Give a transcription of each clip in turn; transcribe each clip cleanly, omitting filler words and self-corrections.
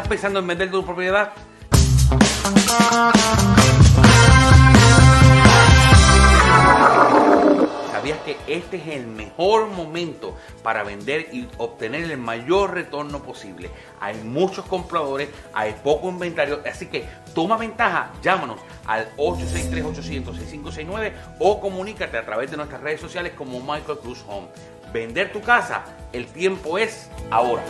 estás pensando en vender tu propiedad, ¿sabías que este es el mejor momento para vender y obtener el mayor retorno posible? Hay muchos compradores, hay poco inventario, así que toma ventaja, llámanos al 863-800-6569 o comunícate a través de nuestras redes sociales como Michael Cruz Homes. Vender tu casa, el tiempo es ahora.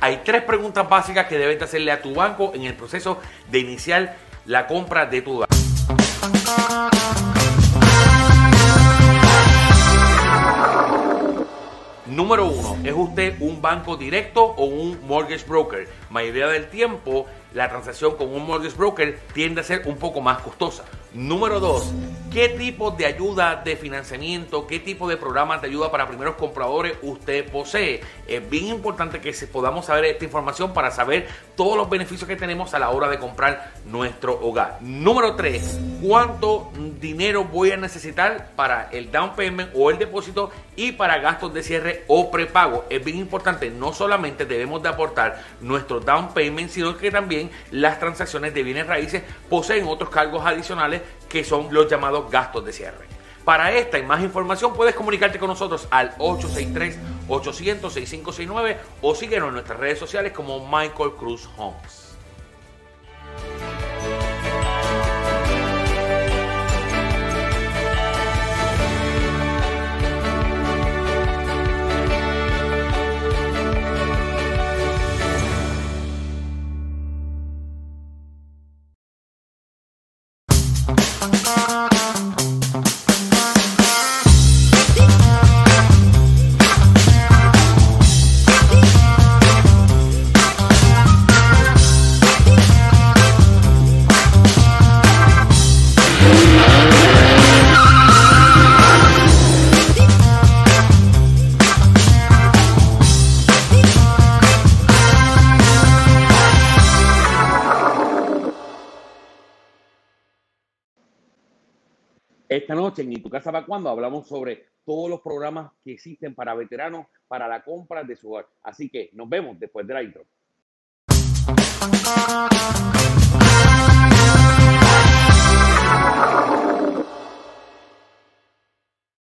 Hay tres preguntas básicas que debes hacerle a tu banco en el proceso de iniciar la compra de tu casa. Número 1. ¿Es usted un banco directo o un mortgage broker? Mayoría del tiempo la transacción con un mortgage broker tiende a ser un poco más costosa. Número 2. ¿Qué tipo de ayuda de financiamiento, qué tipo de programa de ayuda para primeros compradores usted posee? Es bien importante que podamos saber esta información para saber todos los beneficios que tenemos a la hora de comprar nuestro hogar. Número 3. ¿Cuánto dinero voy a necesitar para el down payment o el depósito y para gastos de cierre o prepago? Es bien importante, no solamente debemos de aportar nuestro down payment, sino que también las transacciones de bienes raíces poseen otros cargos adicionales que son los llamados gastos de cierre. Para esta y más información puedes comunicarte con nosotros al 863-800-6569 o síguenos en nuestras redes sociales como Michael Cruz Homes. esta noche en Tu casa va cuando hablamos sobre todos los programas que existen para veteranos para la compra de su hogar. Así que nos vemos después de la intro.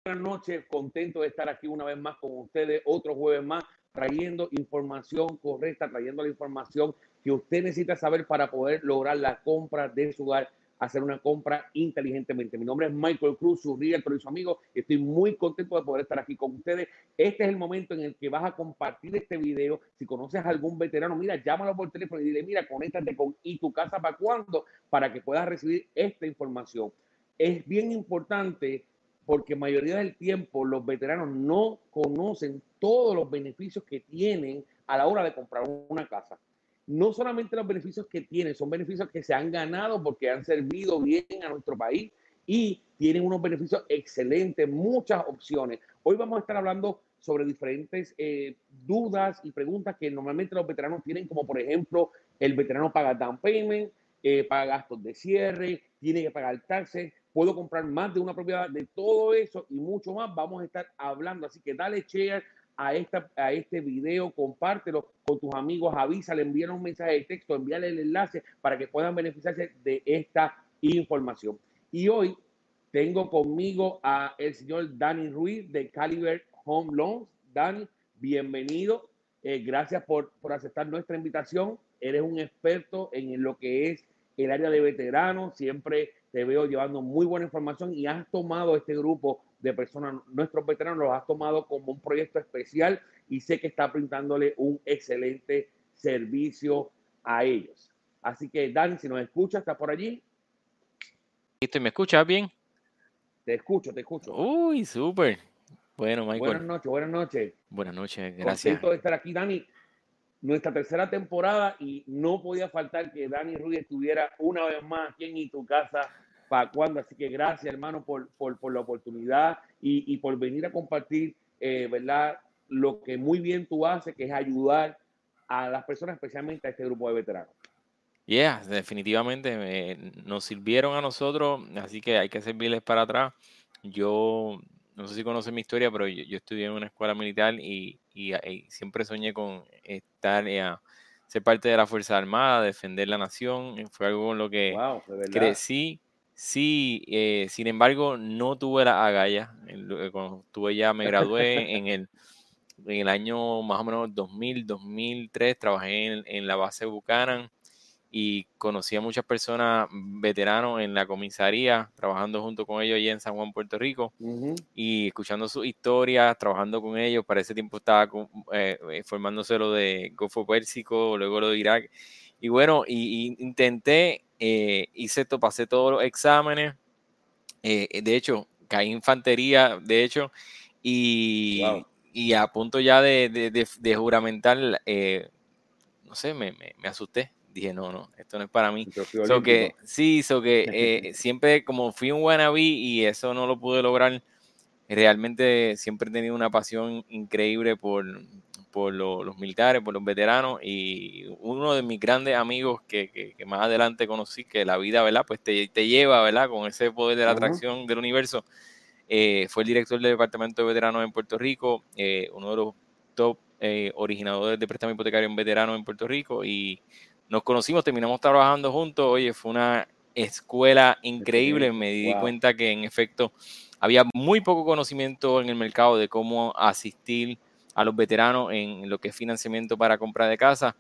Buenas noches, contento de estar aquí una vez más con ustedes, otro jueves más, trayendo información correcta, trayendo la información que usted necesita saber para poder lograr la compra de su hogar, hacer una compra inteligentemente. Mi nombre es Michael Cruz, su realtor y su amigo. Estoy muy contento de poder estar aquí con ustedes. Este es el momento en el que vas a compartir este video. Si conoces a algún veterano, mira, llámalo por teléfono y dile, mira, conéctate con ¿Y tu casa va cuándo? Para que puedas recibir esta información. Es bien importante porque mayoría del tiempo los veteranos no conocen todos los beneficios que tienen a la hora de comprar una casa. No solamente los beneficios que tienen, son beneficios que se han ganado porque han servido bien a nuestro país y tienen unos beneficios excelentes, muchas opciones. Hoy vamos a estar hablando sobre diferentes dudas y preguntas que normalmente los veteranos tienen, como por ejemplo, el veterano paga down payment, paga gastos de cierre, tiene que pagar taxes, puedo comprar más de una propiedad, de todo eso y mucho más vamos a estar hablando. Así que dale share a este video, compártelo con tus amigos, avísale, envíale un mensaje de texto, envíale el enlace para que puedan beneficiarse de esta información. Y hoy tengo conmigo a el señor Dani Ruiz de Caliber Home Loans. Dani, bienvenido. Gracias por aceptar nuestra invitación. Eres un experto en lo que es el área de veteranos. Siempre te veo llevando muy buena información y has tomado este grupo de personas, nuestros veteranos, los has tomado como un proyecto especial y sé que está brindándole un excelente servicio a ellos. Así que, Dani, si nos escuchas, ¿estás por allí? ¿Me escuchas bien? Te escucho, te escucho. Uy, súper. Bueno, Michael. Buenas noches, buenas noches. Buenas noches, gracias. Contento de estar aquí, Dani. Nuestra tercera temporada y no podía faltar que Dani Ruiz estuviera una vez más aquí en Y tu casa va cuándo. Así que gracias, hermano, por la oportunidad y por venir a compartir, ¿verdad? Lo que muy bien tú haces, que es ayudar a las personas, especialmente a este grupo de veteranos. Yeah, definitivamente nos sirvieron a nosotros, así que hay que servirles para atrás. Yo no sé si conocen mi historia, pero yo estudié en una escuela militar y siempre soñé con estar, ser parte de la Fuerza Armada, defender la nación. Fue algo con lo que crecí. Sí, sin embargo, no tuve la agallas. Cuando tuve ya, me gradué en el año más o menos 2000, 2003. Trabajé en la base Buchanan y conocí a muchas personas veteranos en la comisaría, trabajando junto con ellos allá en San Juan, Puerto Rico, y escuchando sus historias, trabajando con ellos. Para ese tiempo estaba formándose lo de Golfo Pérsico, luego lo de Irak. Y bueno, y intenté, pasé todos los exámenes. De hecho, caí en infantería, de hecho, y a punto ya de juramentar, no sé, me asusté. Dije, no, esto no es para mí. Siempre como fui un wannabe y eso no lo pude lograr, realmente siempre he tenido una pasión increíble por los militares, por los veteranos. Y uno de mis grandes amigos que más adelante conocí, que la vida, ¿verdad? Pues te lleva, ¿verdad? Con ese poder de la atracción del universo. Fue el director del Departamento de Veteranos en Puerto Rico, uno de los top originadores de préstamo hipotecario en veteranos en Puerto Rico. Y nos conocimos, terminamos trabajando juntos. Oye, fue una escuela increíble. Me di cuenta que, en efecto, había muy poco conocimiento en el mercado de cómo asistir a los veteranos en lo que es financiamiento para compra de casa.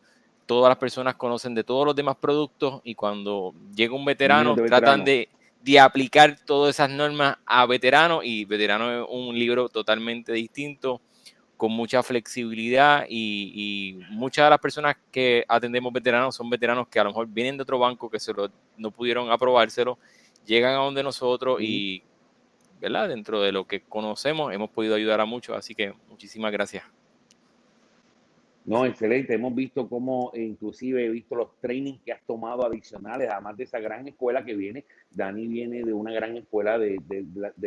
Todas las personas conocen de todos los demás productos y cuando llega un veterano, tratan de aplicar todas esas normas a veteranos. Y Veterano es un libro totalmente distinto, con mucha flexibilidad, y muchas de las personas que atendemos veteranos son veteranos que a lo mejor vienen de otro banco, que no pudieron aprobárselo, llegan a donde nosotros y, ¿verdad?, dentro de lo que conocemos hemos podido ayudar a muchos, así que muchísimas gracias. No, excelente. Hemos visto cómo, inclusive he visto los trainings que has tomado adicionales, además de esa gran escuela que viene. Dani viene de una gran escuela de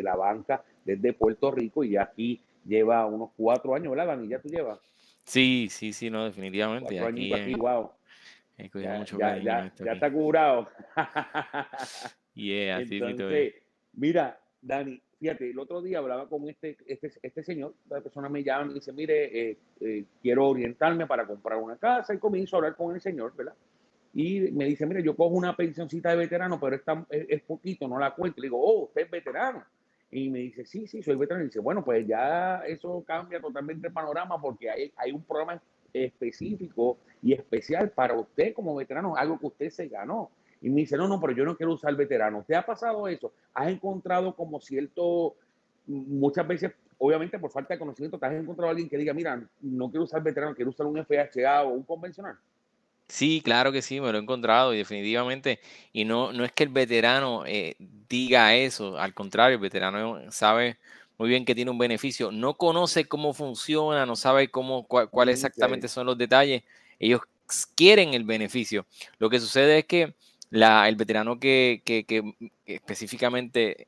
la banca desde Puerto Rico y ya aquí lleva unos 4 años, ¿verdad, Dani? ¿Ya tú llevas? Sí, no, definitivamente. 4 años aquí, wow. Ya está curado. Yeah, entonces, mira, Dani, fíjate, el otro día hablaba con este señor, la persona me llama y me dice, mire, quiero orientarme para comprar una casa, y comienzo a hablar con el señor, ¿verdad? Y me dice, mire, yo cojo una pensioncita de veterano, pero es poquito, no la cuento. Le digo, oh, usted es veterano. Y me dice, sí, sí, soy veterano. Y dice, bueno, pues ya eso cambia totalmente el panorama porque hay un programa específico y especial para usted como veterano, algo que usted se ganó. Y me dice, no, no, pero yo no quiero usar veterano. ¿Usted ha pasado eso? ¿Has encontrado como cierto, muchas veces, obviamente por falta de conocimiento, te has encontrado a alguien que diga, mira, no quiero usar veterano, quiero usar un FHA o un convencional? Sí, claro que sí, me lo he encontrado y definitivamente, y no es que el veterano diga eso, al contrario, el veterano sabe muy bien que tiene un beneficio, no conoce cómo funciona, no sabe cuál exactamente son los detalles, ellos quieren el beneficio. Lo que sucede es que el veterano que específicamente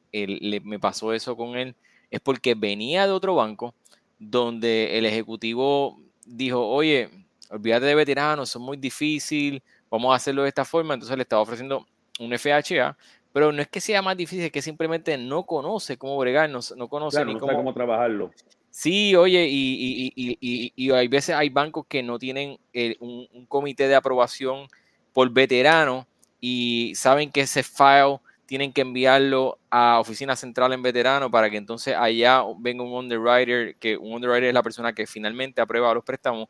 me pasó eso con él es porque venía de otro banco donde el ejecutivo dijo, oye, olvídate de veteranos, son muy difíciles, vamos a hacerlo de esta forma. Entonces le estaba ofreciendo un FHA, pero no es que sea más difícil, es que simplemente no conoce cómo bregar, no conoce, claro, ni cómo, cómo trabajarlo. Sí, oye, y hay veces hay bancos que no tienen un comité de aprobación por veterano y saben que ese file tienen que enviarlo a Oficina Central en Veterano para que entonces allá venga un underwriter, que un underwriter es la persona que finalmente aprueba los préstamos.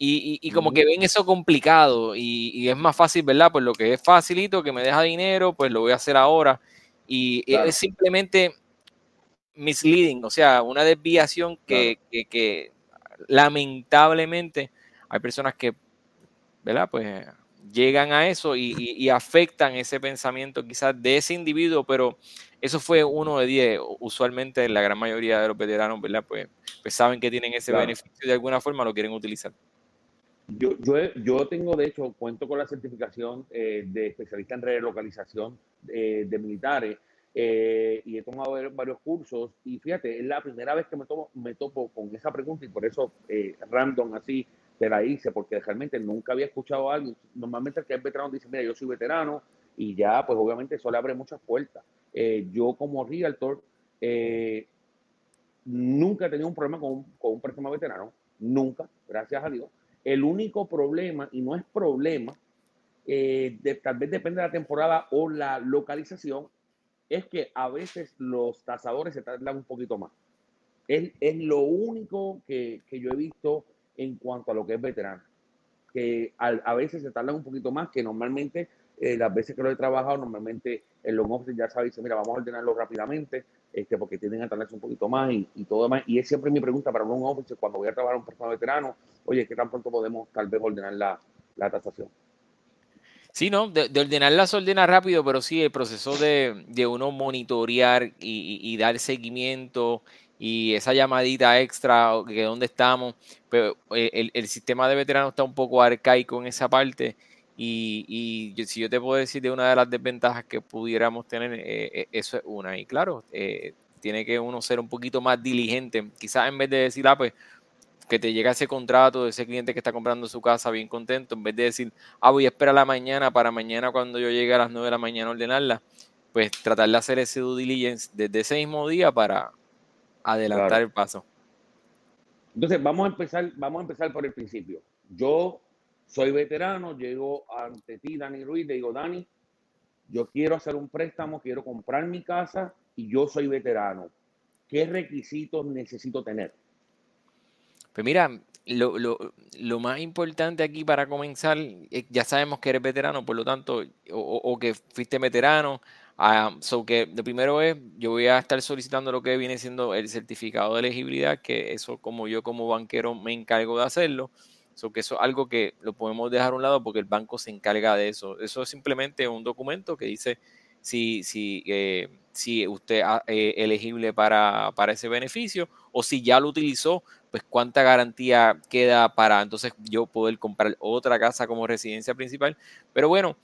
Y como que ven eso complicado y es más fácil, ¿verdad? Pues lo que es facilito, que me deja dinero, pues lo voy a hacer ahora. Y claro, es simplemente misleading, o sea, una desviación que lamentablemente hay personas que, ¿verdad? Pues llegan a eso y afectan ese pensamiento quizás de ese individuo, pero eso fue 1 de 10. Usualmente la gran mayoría de los veteranos, ¿verdad? Pues saben que tienen ese beneficio y de alguna forma lo quieren utilizar. Yo tengo, de hecho, cuento con la certificación de especialista en relocalización de militares y he tomado varios cursos y fíjate, es la primera vez que me topo con esa pregunta y por eso random así te la hice, porque realmente nunca había escuchado a alguien. Normalmente el que es veterano dice, mira, yo soy veterano y ya, pues obviamente eso le abre muchas puertas. Yo como realtor nunca he tenido un problema con un préstamo veterano, nunca, gracias a Dios. El único problema, y no es problema, tal vez depende de la temporada o la localización, es que a veces los tasadores se tardan un poquito más. Es lo único que yo he visto en cuanto a lo que es veterano. Que a veces se tardan un poquito más, que normalmente, las veces que lo he trabajado, normalmente el long office ya sabe, dice, mira, vamos a ordenarlo rápidamente, porque tienden a tardarse un poquito más y todo demás. Y es siempre mi pregunta para un long office, cuando voy a trabajar a un personal veterano, oye, ¿qué tan pronto podemos tal vez ordenar la tasación? Sí, no, de ordenarla se ordena rápido, pero sí el proceso de uno monitorear y dar seguimiento y esa llamadita extra, que dónde estamos, pero el sistema de veteranos está un poco arcaico en esa parte y si yo te puedo decir de una de las desventajas que pudiéramos tener, eso es una. Y claro, tiene que uno ser un poquito más diligente, quizás en vez de decir, pues, que te llega ese contrato de ese cliente que está comprando su casa bien contento, en vez de decir, voy a esperar a la mañana, para mañana cuando yo llegue a las 9 de la mañana ordenarla, pues tratar de hacer ese due diligence desde ese mismo día para adelantar el paso. Entonces, vamos a empezar por el principio. Yo soy veterano, llego ante ti, Dani Ruiz, te digo, Dani, yo quiero hacer un préstamo, quiero comprar mi casa y yo soy veterano. ¿Qué requisitos necesito tener? Pues mira, lo más importante aquí para comenzar, ya sabemos que eres veterano, por lo tanto, o que fuiste veterano, que lo primero es, yo voy a estar solicitando lo que viene siendo el certificado de elegibilidad, que eso como yo como banquero me encargo de hacerlo, que eso es algo que lo podemos dejar a un lado porque el banco se encarga de eso. Eso es simplemente un documento que dice si usted es elegible para ese beneficio o si ya lo utilizó, pues cuánta garantía queda para entonces yo poder comprar otra casa como residencia principal. Pero bueno,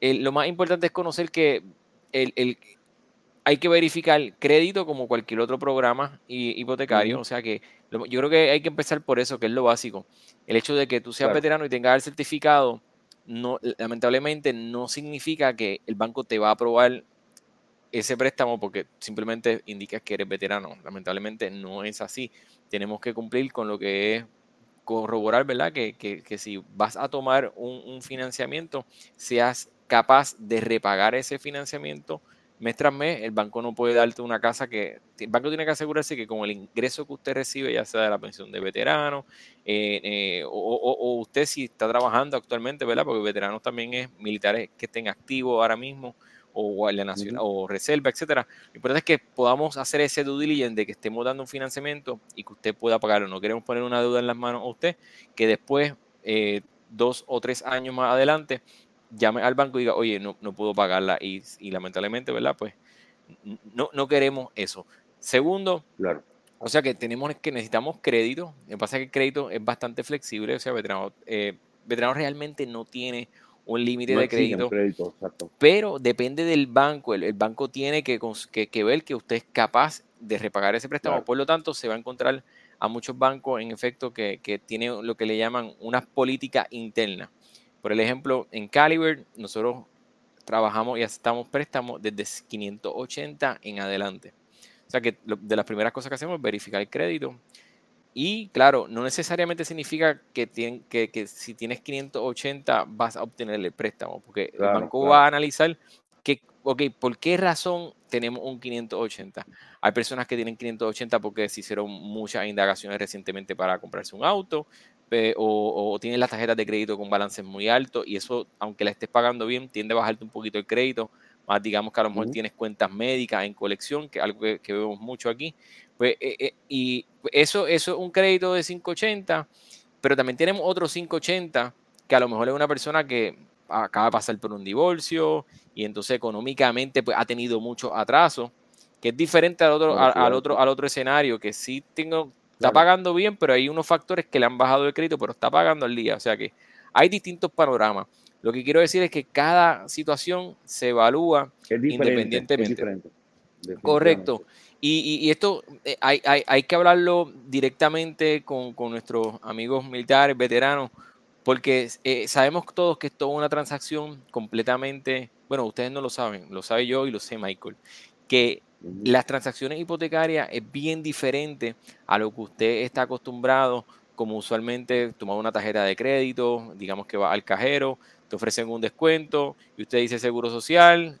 lo más importante es conocer que hay que verificar crédito como cualquier otro programa hipotecario. O sea que yo creo que hay que empezar por eso, que es lo básico. El hecho de que tú seas veterano y tengas el certificado, lamentablemente no significa que el banco te va a aprobar ese préstamo porque simplemente indicas que eres veterano. Lamentablemente no es así. Tenemos que cumplir con lo que es corroborar, ¿verdad? Que si vas a tomar un financiamiento, seas capaz de repagar ese financiamiento mes tras mes. El banco no puede darte una casa que... El banco tiene que asegurarse que con el ingreso que usted recibe, ya sea de la pensión de veterano, o usted si está trabajando actualmente, ¿verdad? Porque veteranos también es militares que estén activos ahora mismo, o la nacional, o reserva, etcétera. Lo importante es que podamos hacer ese due diligence de que estemos dando un financiamiento y que usted pueda pagarlo. No queremos poner una deuda en las manos a usted que después, 2 o 3 años más adelante, llame al banco y diga, oye, no puedo pagarla. Y lamentablemente, ¿verdad? Pues no queremos eso. Segundo, claro. O sea que necesitamos crédito. Lo que pasa es que el crédito es bastante flexible. O sea, veterano realmente no tiene un límite de crédito, pero depende del banco. El banco tiene que ver que usted es capaz de repagar ese préstamo. Claro. Por lo tanto, se va a encontrar a muchos bancos, en efecto, que tienen lo que le llaman unas políticas internas. Por el ejemplo, en Caliber, nosotros trabajamos y aceptamos préstamos desde 580 en adelante. O sea que de las primeras cosas que hacemos es verificar el crédito. Y claro, no necesariamente significa que si tienes 580 vas a obtener el préstamo, porque claro, el banco va a analizar que, ok, ¿por qué razón tenemos un 580? Hay personas que tienen 580 porque se hicieron muchas indagaciones recientemente para comprarse un auto, o tienen las tarjetas de crédito con balances muy altos, y eso, aunque la estés pagando bien, tiende a bajarte un poquito el crédito. Más digamos que a lo mejor tienes cuentas médicas en colección, que es algo que vemos mucho aquí. Pues, y eso es un crédito de 580, pero también tenemos otro 580 que a lo mejor es una persona que acaba de pasar por un divorcio y entonces económicamente pues, ha tenido muchos atrasos, que es diferente al otro escenario, que sí está pagando bien, pero hay unos factores que le han bajado el crédito, pero está pagando al día. O sea que hay distintos panoramas. Lo que quiero decir es que cada situación se evalúa independientemente. Es diferente. Correcto. Y esto hay que hablarlo directamente con nuestros amigos militares, veteranos, porque sabemos todos que es toda una transacción completamente... Bueno, ustedes no lo saben, lo sabe yo y lo sé Michael, que las transacciones hipotecarias es bien diferente a lo que usted está acostumbrado, como usualmente tomar una tarjeta de crédito, digamos que va al cajero, te ofrecen un descuento y usted dice seguro social,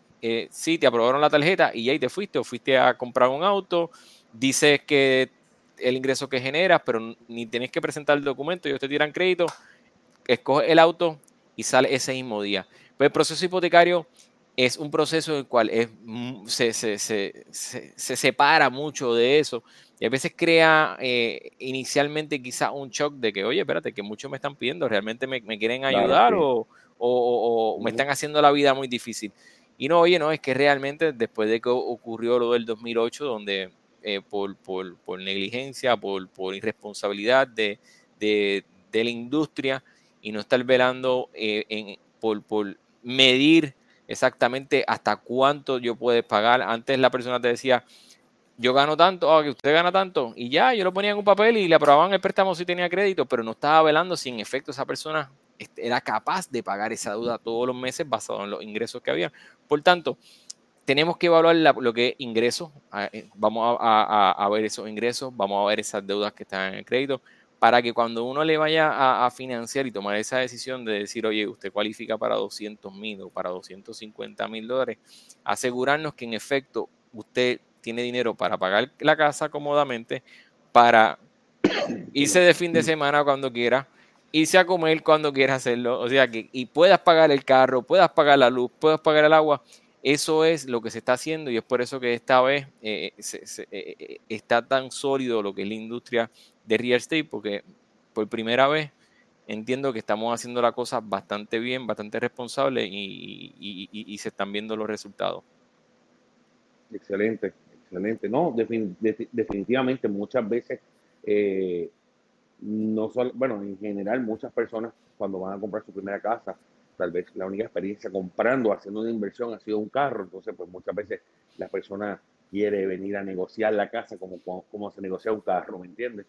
sí, te aprobaron la tarjeta y ahí te fuiste, o fuiste a comprar un auto, dices que el ingreso que generas, pero ni tenés que presentar el documento, ellos te tiran crédito, escoges el auto y sale ese mismo día. Pues el proceso hipotecario es un proceso en el cual se separa mucho de eso. Y a veces crea inicialmente quizá un shock de que, oye, espérate, que muchos me están pidiendo, realmente me quieren ayudar, claro, o me están haciendo la vida muy difícil. Y no, oye, no, es que realmente después de que ocurrió lo del 2008, donde por negligencia, por irresponsabilidad de la industria y no estar velando por medir exactamente hasta cuánto yo puedo pagar. Antes la persona te decía, yo gano tanto, que usted gana tanto, y ya, yo lo ponía en un papel y le aprobaban el préstamo si tenía crédito, pero no estaba velando si en efecto esa persona era capaz de pagar esa deuda todos los meses basado en los ingresos que había. Por tanto, tenemos que evaluar lo que es ingresos. Vamos a ver esos ingresos, vamos a ver esas deudas que están en el crédito, para que cuando uno le vaya a financiar y tomar esa decisión de decir, oye, usted cualifica para $200,000 o para $250,000, asegurarnos que en efecto usted tiene dinero para pagar la casa cómodamente, para irse de fin de semana cuando quiera, irse a comer cuando quieras hacerlo, o sea que y puedas pagar el carro, puedas pagar la luz, puedas pagar el agua. Eso es lo que se está haciendo y es por eso que esta vez está tan sólido lo que es la industria de real estate, porque por primera vez entiendo que estamos haciendo la cosa bastante bien, bastante responsable y se están viendo los resultados. Excelente, excelente. No, definitivamente muchas veces... no solo, bueno, en general muchas personas cuando van a comprar su primera casa, tal vez la única experiencia comprando, haciendo una inversión ha sido un carro, entonces pues muchas veces la persona quiere venir a negociar la casa como se negocia un carro, ¿me entiendes?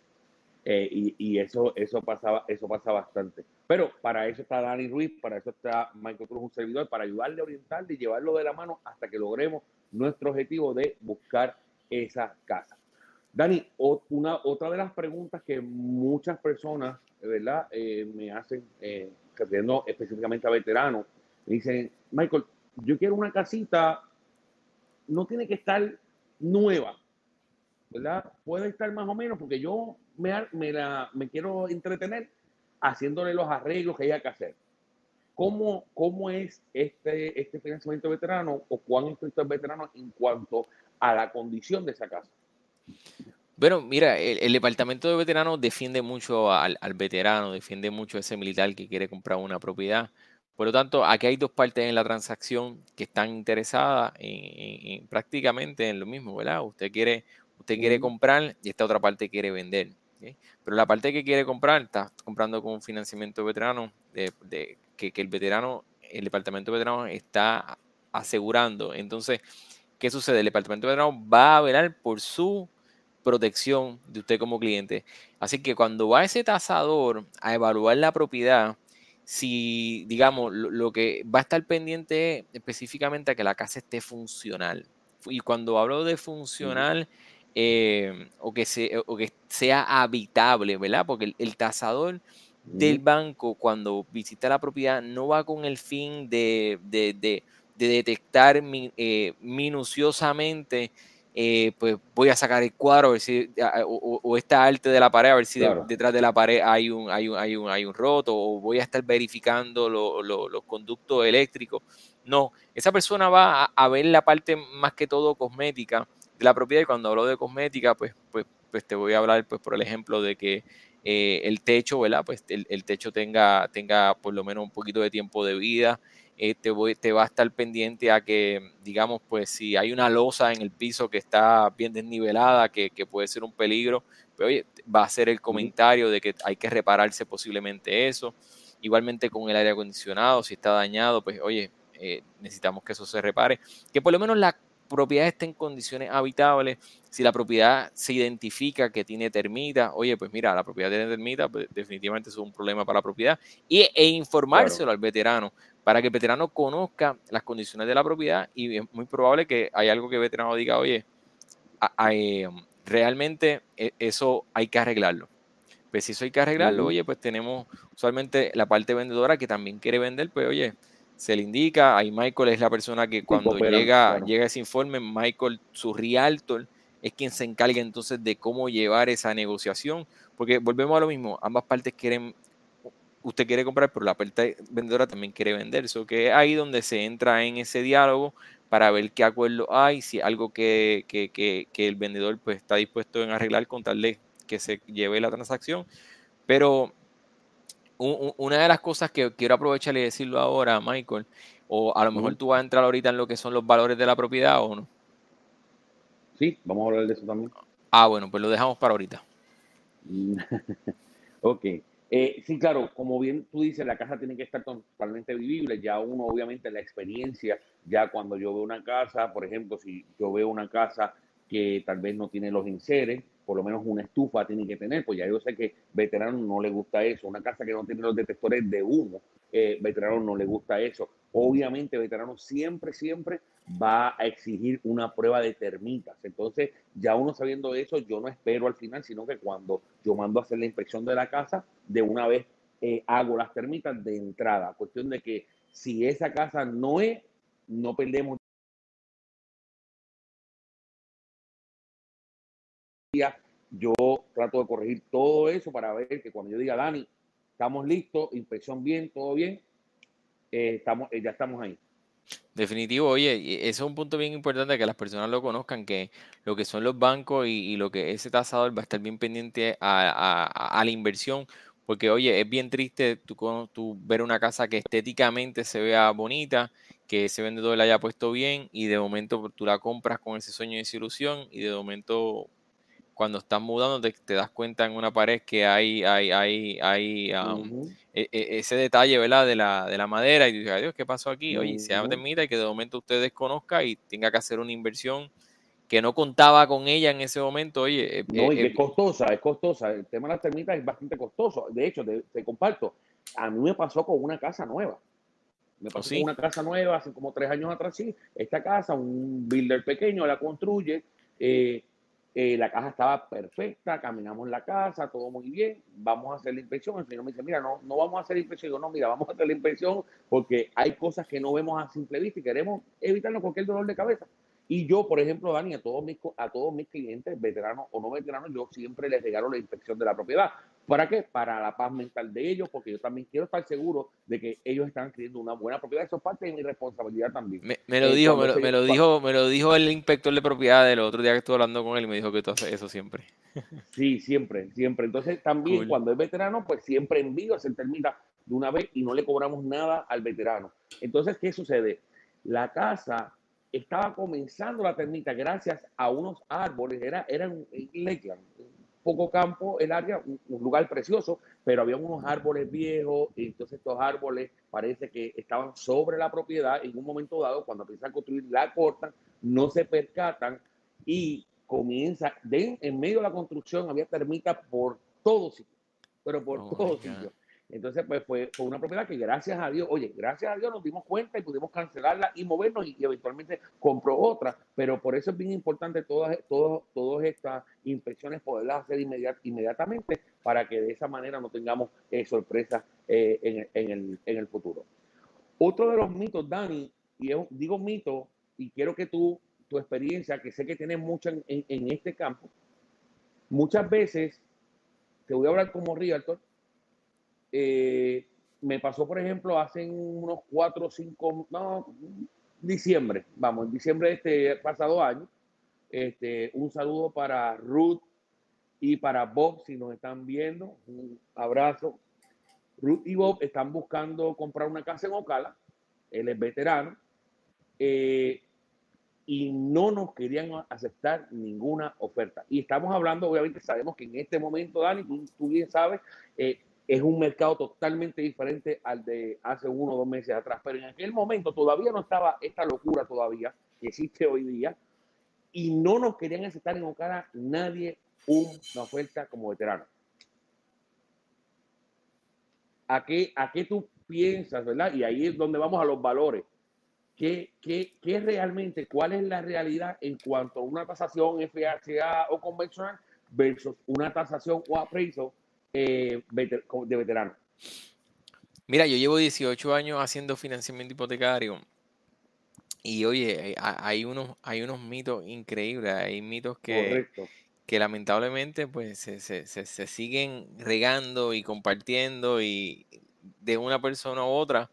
Y eso pasa bastante. Pero para eso está Dani Ruiz, para eso está Michael Cruz, un servidor, para ayudarle, orientarle y llevarlo de la mano hasta que logremos nuestro objetivo de buscar esa casa. Dani, otra de las preguntas que muchas personas, ¿verdad?, me hacen, refiriendo específicamente a veteranos, me dicen: Michael, yo quiero una casita, no tiene que estar nueva, ¿verdad? Puede estar más o menos, porque yo me quiero entretener haciéndole los arreglos que haya que hacer. ¿Cómo es este financiamiento veterano, o cuán estricto es veterano en cuanto a la condición de esa casa? Bueno, mira, el departamento de veteranos defiende mucho al veterano, defiende mucho a ese militar que quiere comprar una propiedad. Por lo tanto, aquí hay dos partes en la transacción que están interesadas en prácticamente en lo mismo, ¿verdad? Usted quiere comprar y esta otra parte quiere vender, ¿sí? Pero la parte que quiere comprar está comprando con un financiamiento veterano, que el departamento de veteranos está asegurando. Entonces, ¿qué sucede? El departamento de veteranos va a velar por su protección de usted como cliente. Así que cuando va ese tasador a evaluar la propiedad, si, digamos, lo que va a estar pendiente es específicamente a que la casa esté funcional. Y cuando hablo de funcional, o que sea habitable, ¿verdad? Porque el tasador del banco, cuando visita la propiedad, no va con el fin de detectar minuciosamente, pues voy a sacar el cuadro a ver si, o esta arte de la pared, a ver si claro, detrás de la pared hay un roto, o voy a estar verificando los conductos eléctricos. No, esa persona va a ver la parte más que todo cosmética de la propiedad. Y cuando hablo de cosmética, pues te voy a hablar, pues, por el ejemplo de que el techo, ¿verdad? Pues el techo tenga por lo menos un poquito de tiempo de vida. Te va a estar pendiente a que, digamos, pues si hay una losa en el piso que está bien desnivelada, que puede ser un peligro, pues, oye, va a ser el comentario de que hay que repararse posiblemente eso. Igualmente con el aire acondicionado, si está dañado, pues oye, necesitamos que eso se repare, que por lo menos la propiedad esté en condiciones habitables. Si la propiedad se identifica que tiene termitas, oye, pues mira, la propiedad tiene termitas, pues definitivamente es un problema para la propiedad, e informárselo claro, al veterano, para que el veterano conozca las condiciones de la propiedad. Y es muy probable que hay algo que el veterano diga: oye, realmente eso hay que arreglarlo. Pues si eso hay que arreglarlo, oye, pues tenemos usualmente la parte vendedora que también quiere vender, pues oye, se le indica, ahí Michael es la persona que cuando llega ese informe, Michael, su realtor, es quien se encarga entonces de cómo llevar esa negociación, porque volvemos a lo mismo, ambas partes quieren... Usted quiere comprar, pero la parte vendedora también quiere vender. Eso que es ahí donde se entra en ese diálogo para ver qué acuerdo hay, si algo que el vendedor, pues, está dispuesto en arreglar con tal de que se lleve la transacción. Pero una de las cosas que quiero aprovechar y decirlo ahora, Michael, o a lo mejor tú vas a entrar ahorita en lo que son los valores de la propiedad, ¿o no? Sí, vamos a hablar de eso también. Ah, bueno, pues lo dejamos para ahorita. Ok. Sí, claro, como bien tú dices, la casa tiene que estar totalmente vivible. Ya uno, obviamente, la experiencia, ya cuando yo veo una casa, por ejemplo, si yo veo una casa que tal vez no tiene los enseres, por lo menos una estufa tiene que tener, pues ya yo sé que veterano no le gusta eso. Una casa que no tiene los detectores de humo, veterano no le gusta eso. Obviamente, veterano siempre va a exigir una prueba de termitas. Entonces, ya uno sabiendo eso, yo no espero al final, sino que cuando yo mando a hacer la inspección de la casa, de una vez hago las termitas de entrada. Cuestión de que si esa casa no perdemos días. Yo trato de corregir todo eso para ver que cuando yo diga: Dani, estamos listos, inspección bien, todo bien, ya estamos ahí. Definitivo. Oye, eso es un punto bien importante, que las personas lo conozcan, que lo que son los bancos y lo que ese tasador va a estar bien pendiente a la inversión, porque oye, es bien triste tú ver una casa que estéticamente se vea bonita, que ese vendedor la haya puesto bien, y de momento tú la compras con ese sueño y esa ilusión, y de momento cuando estás mudando te das cuenta en una pared que hay ese detalle, ¿verdad?, de la madera, y dices: adiós, ¿qué pasó aquí? Oye, se termina, y que de momento usted desconozca y tenga que hacer una inversión que no contaba con ella en ese momento. Oye, no, y es costosa, es costosa. El tema de las termitas es bastante costoso. De hecho, te comparto, a mí me pasó con una casa nueva. Me pasó con una casa nueva hace como 3 años atrás. Sí, esta casa, un builder pequeño la construye. La casa estaba perfecta, caminamos la casa, todo muy bien, vamos a hacer la inspección. El señor me dice, mira, no vamos a hacer la inspección. Yo, no, mira, vamos a hacer la inspección porque hay cosas que no vemos a simple vista y queremos evitarnos cualquier dolor de cabeza. Y yo, por ejemplo, Dani, a todos mis clientes, veteranos o no veteranos, yo siempre les regalo la inspección de la propiedad. ¿Para qué? Para la paz mental de ellos, porque yo también quiero estar seguro de que ellos están adquiriendo una buena propiedad. Eso es parte de mi responsabilidad también. Me lo dijo el inspector de propiedad el otro día que estuve hablando con él y me dijo que tú haces eso siempre. Sí, siempre, siempre. Entonces también cuando es veterano, pues siempre envío a hacer termita de una vez y no le cobramos nada al veterano. Entonces, ¿qué sucede? La casa estaba comenzando la termita gracias a unos árboles. Era en Leyland, poco campo, el área, un lugar precioso, pero había unos árboles viejos y entonces estos árboles parece que estaban sobre la propiedad. En un momento dado, cuando empiezan a construir, la cortan, no se percatan y comienza, en medio de la construcción había termitas por todo sitio, pero por todo sitio. Entonces, pues fue una propiedad que gracias a Dios nos dimos cuenta y pudimos cancelarla y movernos y eventualmente compró otra. Pero por eso es bien importante todas estas inspecciones poderlas hacer inmediatamente para que de esa manera no tengamos sorpresas en el futuro. Otro de los mitos, Dani, y digo mito y quiero que tu experiencia, que sé que tienes mucha en este campo, muchas veces, te voy a hablar como realtor. Me pasó, por ejemplo, hace unos 4 o 5, diciembre, en diciembre de este pasado año. Un saludo para Ruth y para Bob, si nos están viendo, un abrazo. Ruth y Bob están buscando comprar una casa en Ocala, él es veterano, y no nos querían aceptar ninguna oferta. Y estamos hablando, obviamente sabemos que en este momento, Dani, tú bien sabes, es un mercado totalmente diferente al de hace 1 o 2 meses atrás. Pero en aquel momento todavía no estaba esta locura todavía que existe hoy día. Y no nos querían aceptar en Ocala nadie una oferta como veterano. ¿A qué tú piensas, verdad? Y ahí es donde vamos a los valores. ¿Qué realmente, cuál es la realidad en cuanto a una tasación FHA o convencional versus una tasación o appraisal de veterano? Mira, yo llevo 18 años haciendo financiamiento hipotecario y oye, hay unos mitos increíbles, hay mitos que lamentablemente pues se siguen regando y compartiendo y de una persona u otra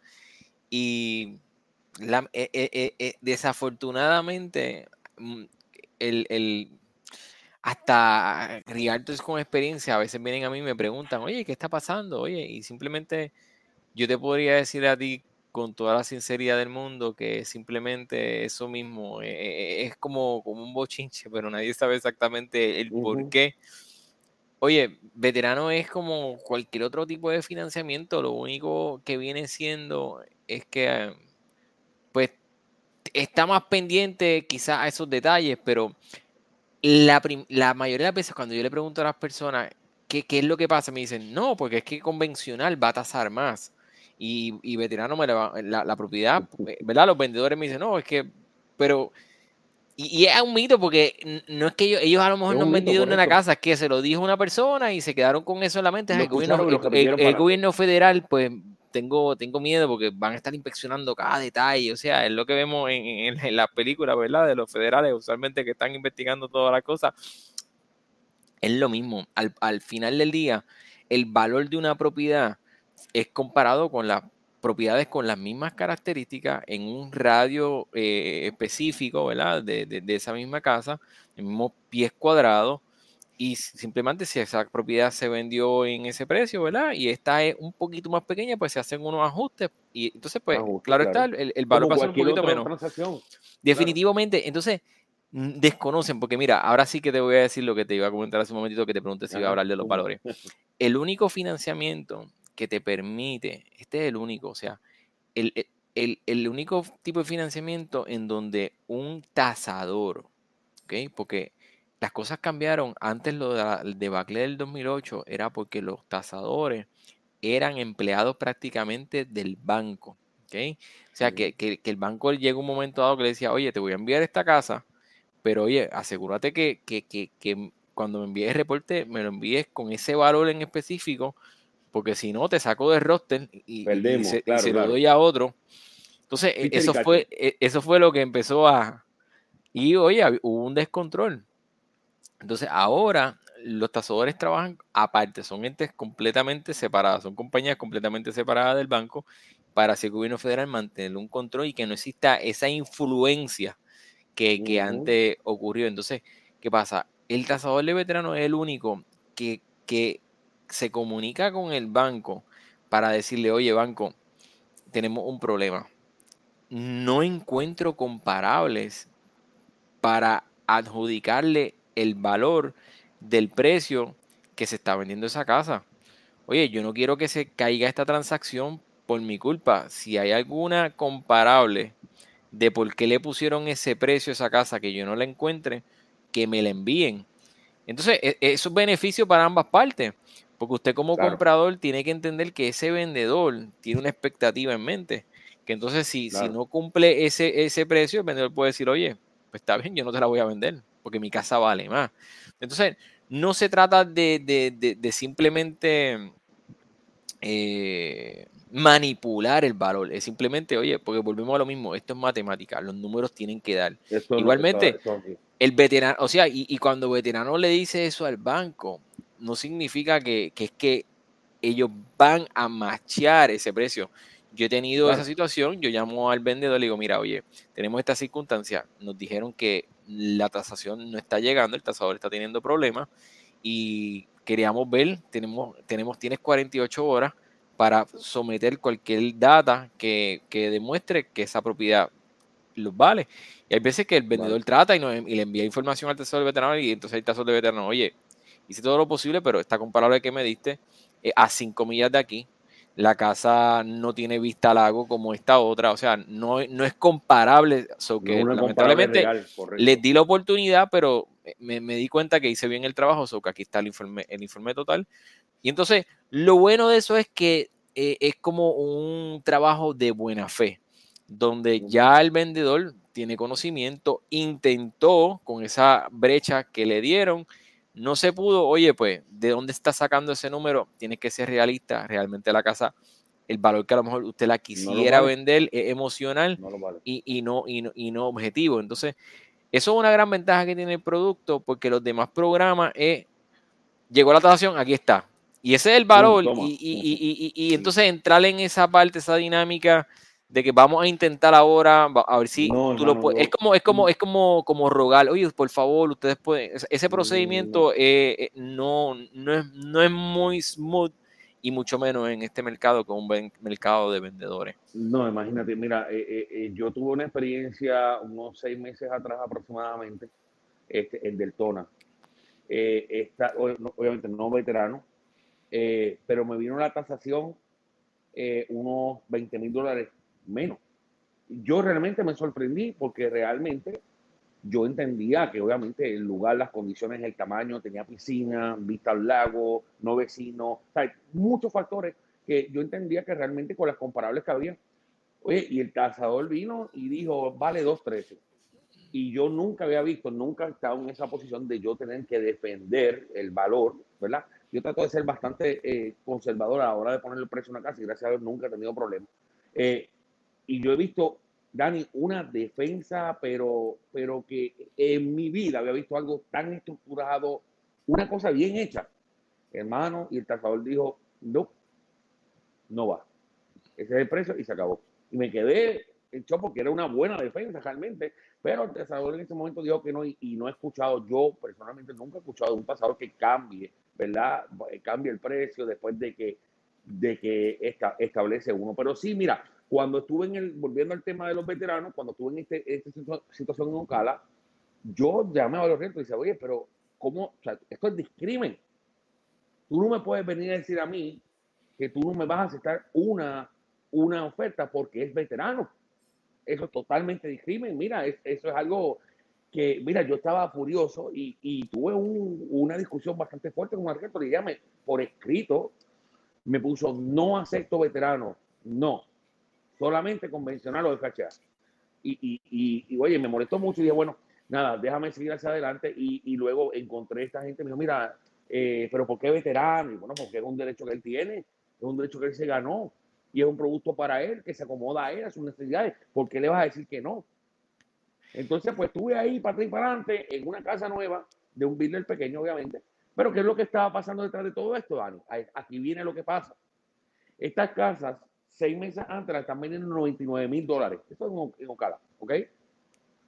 y desafortunadamente hasta realtors con experiencia a veces vienen a mí y me preguntan, oye, ¿qué está pasando? Oye, y simplemente yo te podría decir a ti con toda la sinceridad del mundo que simplemente eso mismo es como un bochinche, pero nadie sabe exactamente el por qué. Oye, veterano es como cualquier otro tipo de financiamiento, lo único que viene siendo es que pues está más pendiente quizás a esos detalles, pero la mayoría de las veces cuando yo le pregunto a las personas qué es lo que pasa, me dicen, no, porque es que convencional va a tasar más y veterano la propiedad, ¿verdad? Los vendedores me dicen, no, es que, pero, y es un mito porque no es que ellos a lo mejor no han vendido una casa, es que se lo dijo una persona y se quedaron con eso en la mente. El gobierno federal, pues tengo miedo porque van a estar inspeccionando cada detalle, o sea, es lo que vemos en las películas, ¿verdad? De los federales, usualmente que están investigando todas las cosas. Es lo mismo. Al final del día, el valor de una propiedad es comparado con las propiedades con las mismas características en un radio específico, ¿verdad? De esa misma casa, los mismos pies cuadrados. Y simplemente si esa propiedad se vendió en ese precio, ¿verdad? Y esta es un poquito más pequeña, pues se hacen unos ajustes. Y entonces, pues, claro está, el valor pasa un poquito menos. Definitivamente. Claro. Entonces, desconocen, porque mira, ahora sí que te voy a decir lo que te iba a comentar hace un momentito, que te pregunté si iba a hablar de los valores. El único financiamiento que te permite, este es el único, o sea, el único tipo de financiamiento en donde un tasador ¿okay? Porque las cosas cambiaron. Antes lo del debacle del 2008 era porque los tasadores eran empleados prácticamente del banco, ¿okay? O sea, sí, que el banco llega un momento dado que le decía, oye, te voy a enviar esta casa, pero oye, asegúrate que cuando me envíes el reporte, me lo envíes con ese valor en específico, porque si no, te saco del roster y, perdemos, y se lo doy a otro. Entonces, eso fue lo que empezó a... Y oye, hubo un descontrol. Entonces, ahora los tasadores trabajan aparte, son entes completamente separadas, son compañías completamente separadas del banco para así el gobierno federal mantener un control y que no exista esa influencia que antes ocurrió. Entonces, ¿qué pasa? El tasador de veteranos es el único que se comunica con el banco para decirle, oye, banco, tenemos un problema. No encuentro comparables para adjudicarle el valor del precio que se está vendiendo esa casa. Oye, yo no quiero que se caiga esta transacción por mi culpa. Si hay alguna comparable de por qué le pusieron ese precio a esa casa que yo no la encuentre, que me la envíen. Entonces, eso es beneficio para ambas partes, porque usted como comprador tiene que entender que ese vendedor tiene una expectativa en mente, que entonces si no cumple ese precio, el vendedor puede decir, oye, pues está bien, yo no te la voy a vender, porque mi casa vale más. Entonces, no se trata de simplemente manipular el valor, es simplemente, oye, porque volvemos a lo mismo, esto es matemática, los números tienen que dar. Eso igualmente, eso. El veterano, o sea, y cuando veterano le dice eso al banco, no significa que es que ellos van a machear ese precio. Yo he tenido esa situación, yo llamo al vendedor y le digo, mira, oye, tenemos esta circunstancia, nos dijeron que la tasación no está llegando, el tasador está teniendo problemas y queríamos ver, tienes 48 horas para someter cualquier data que demuestre que esa propiedad los vale. Y hay veces que el vendedor trata y le envía información al tasador veterano y entonces el tasador veterano, oye, hice todo lo posible, pero esta comparable que me diste a 5 millas de aquí, la casa no tiene vista al lago como esta otra, o sea, no es comparable, so que no lamentablemente comparable real, les di la oportunidad, pero me di cuenta que hice bien el trabajo, so que aquí está el informe total. Y entonces, lo bueno de eso es que es como un trabajo de buena fe, donde ya el vendedor tiene conocimiento, intentó con esa brecha que le dieron, no se pudo, oye, pues, ¿de dónde está sacando ese número? Tienes que ser realista. Realmente la casa, el valor que a lo mejor usted la quisiera vender es emocional y no objetivo. Entonces, eso es una gran ventaja que tiene el producto, porque los demás programas es, llegó la tasación, aquí está. Y ese es el valor. Y entonces entrar en esa parte, esa dinámica de que vamos a intentar ahora, a ver si lo puedes. Es como rogar, oye, por favor, ustedes pueden. Ese procedimiento no es muy smooth y mucho menos en este mercado, que es un buen mercado de vendedores. No, imagínate, mira, yo tuve una experiencia unos 6 meses atrás aproximadamente, en Deltona. Obviamente no veterano, pero me vino la tasación unos $20,000 menos. Yo realmente me sorprendí, porque realmente yo entendía que obviamente el lugar, las condiciones, el tamaño, tenía piscina, vista al lago, no vecino, o sea, muchos factores que yo entendía que realmente con las comparables que había. Oye, y el tasador vino y dijo, vale 213. Y yo nunca he estado en esa posición de yo tener que defender el valor, ¿verdad? Yo trato de ser bastante conservador a la hora de poner el precio a una casa y gracias a Dios nunca he tenido problemas. Y yo he visto, Dani, una defensa, pero que en mi vida había visto algo tan estructurado, una cosa bien hecha, hermano, y el tasador dijo, no va. Ese es el precio y se acabó. Y me quedé hecho porque era una buena defensa realmente, pero el tasador en ese momento dijo que no, y no he escuchado, yo personalmente nunca he escuchado de un tasador que cambie, ¿verdad? Cambie el precio después de que establece uno. Pero sí, mira, cuando estuve volviendo al tema de los veteranos, cuando estuve en esta situación en Ocala, yo llamé a los retos y decía, oye, pero ¿cómo? O sea, esto es discrimen. Tú no me puedes venir a decir a mí que tú no me vas a aceptar una oferta porque es veterano. Eso es totalmente discrimen. Mira, eso es algo que, mira, yo estaba furioso y tuve una discusión bastante fuerte con un arquitecto y ya por escrito me puso, no acepto veteranos, no, solamente convencional o FHA. Y oye, me molestó mucho y dije, bueno, nada, déjame seguir hacia adelante. Y luego encontré a esta gente y me dijo, mira, pero ¿por qué veterano? Y bueno, porque es un derecho que él tiene, es un derecho que él se ganó y es un producto para él, que se acomoda a él, a sus necesidades. ¿Por qué le vas a decir que no? Entonces, pues estuve ahí para atrás y para adelante en una casa nueva de un builder pequeño, obviamente. Pero ¿qué es lo que estaba pasando detrás de todo esto, Dani? Aquí viene lo que pasa. Estas casas, 6 meses antes, las están vendiendo $99,000. Eso es en Ocala, ¿ok?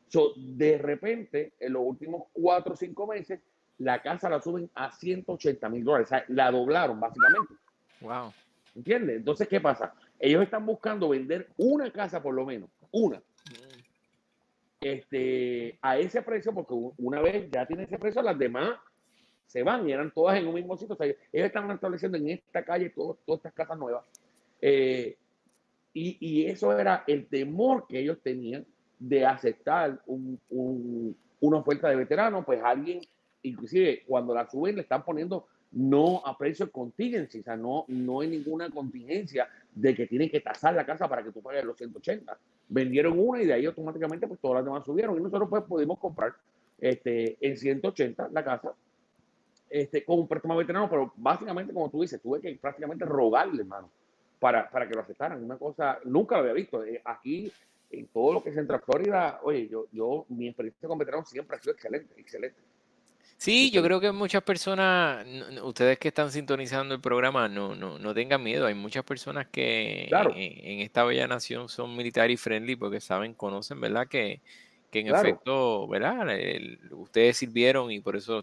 So, de repente, en los últimos 4 o 5 meses, la casa la suben a $180,000. O sea, la doblaron, básicamente. Wow. ¿Entiendes? Entonces, ¿qué pasa? Ellos están buscando vender una casa, por lo menos. Una. A ese precio, porque una vez ya tiene ese precio, las demás se van y eran todas en un mismo sitio. O sea, ellos están estableciendo en esta calle todas estas casas nuevas. Y eso era el temor que ellos tenían de aceptar una oferta de veterano, pues alguien, inclusive cuando la suben, le están poniendo no a precio contingency, o sea, no hay ninguna contingencia de que tienen que tasar la casa para que tú pagues los 180. Vendieron una y de ahí automáticamente pues todas las demás subieron y nosotros pues pudimos comprar en 180 la casa con un préstamo veterano, pero básicamente como tú dices, tuve que prácticamente rogarle, hermano, para que lo aceptaran. Una cosa, nunca lo había visto. Aquí, en todo lo que es Central Florida, oye, mi experiencia con veteranos siempre ha sido excelente, excelente. Sí, yo creo que muchas personas, ustedes que están sintonizando el programa, no tengan miedo. Hay muchas personas que claro, en esta bella nación son military friendly porque saben, conocen, ¿verdad? Que en claro, efecto, ¿verdad? Ustedes sirvieron y por eso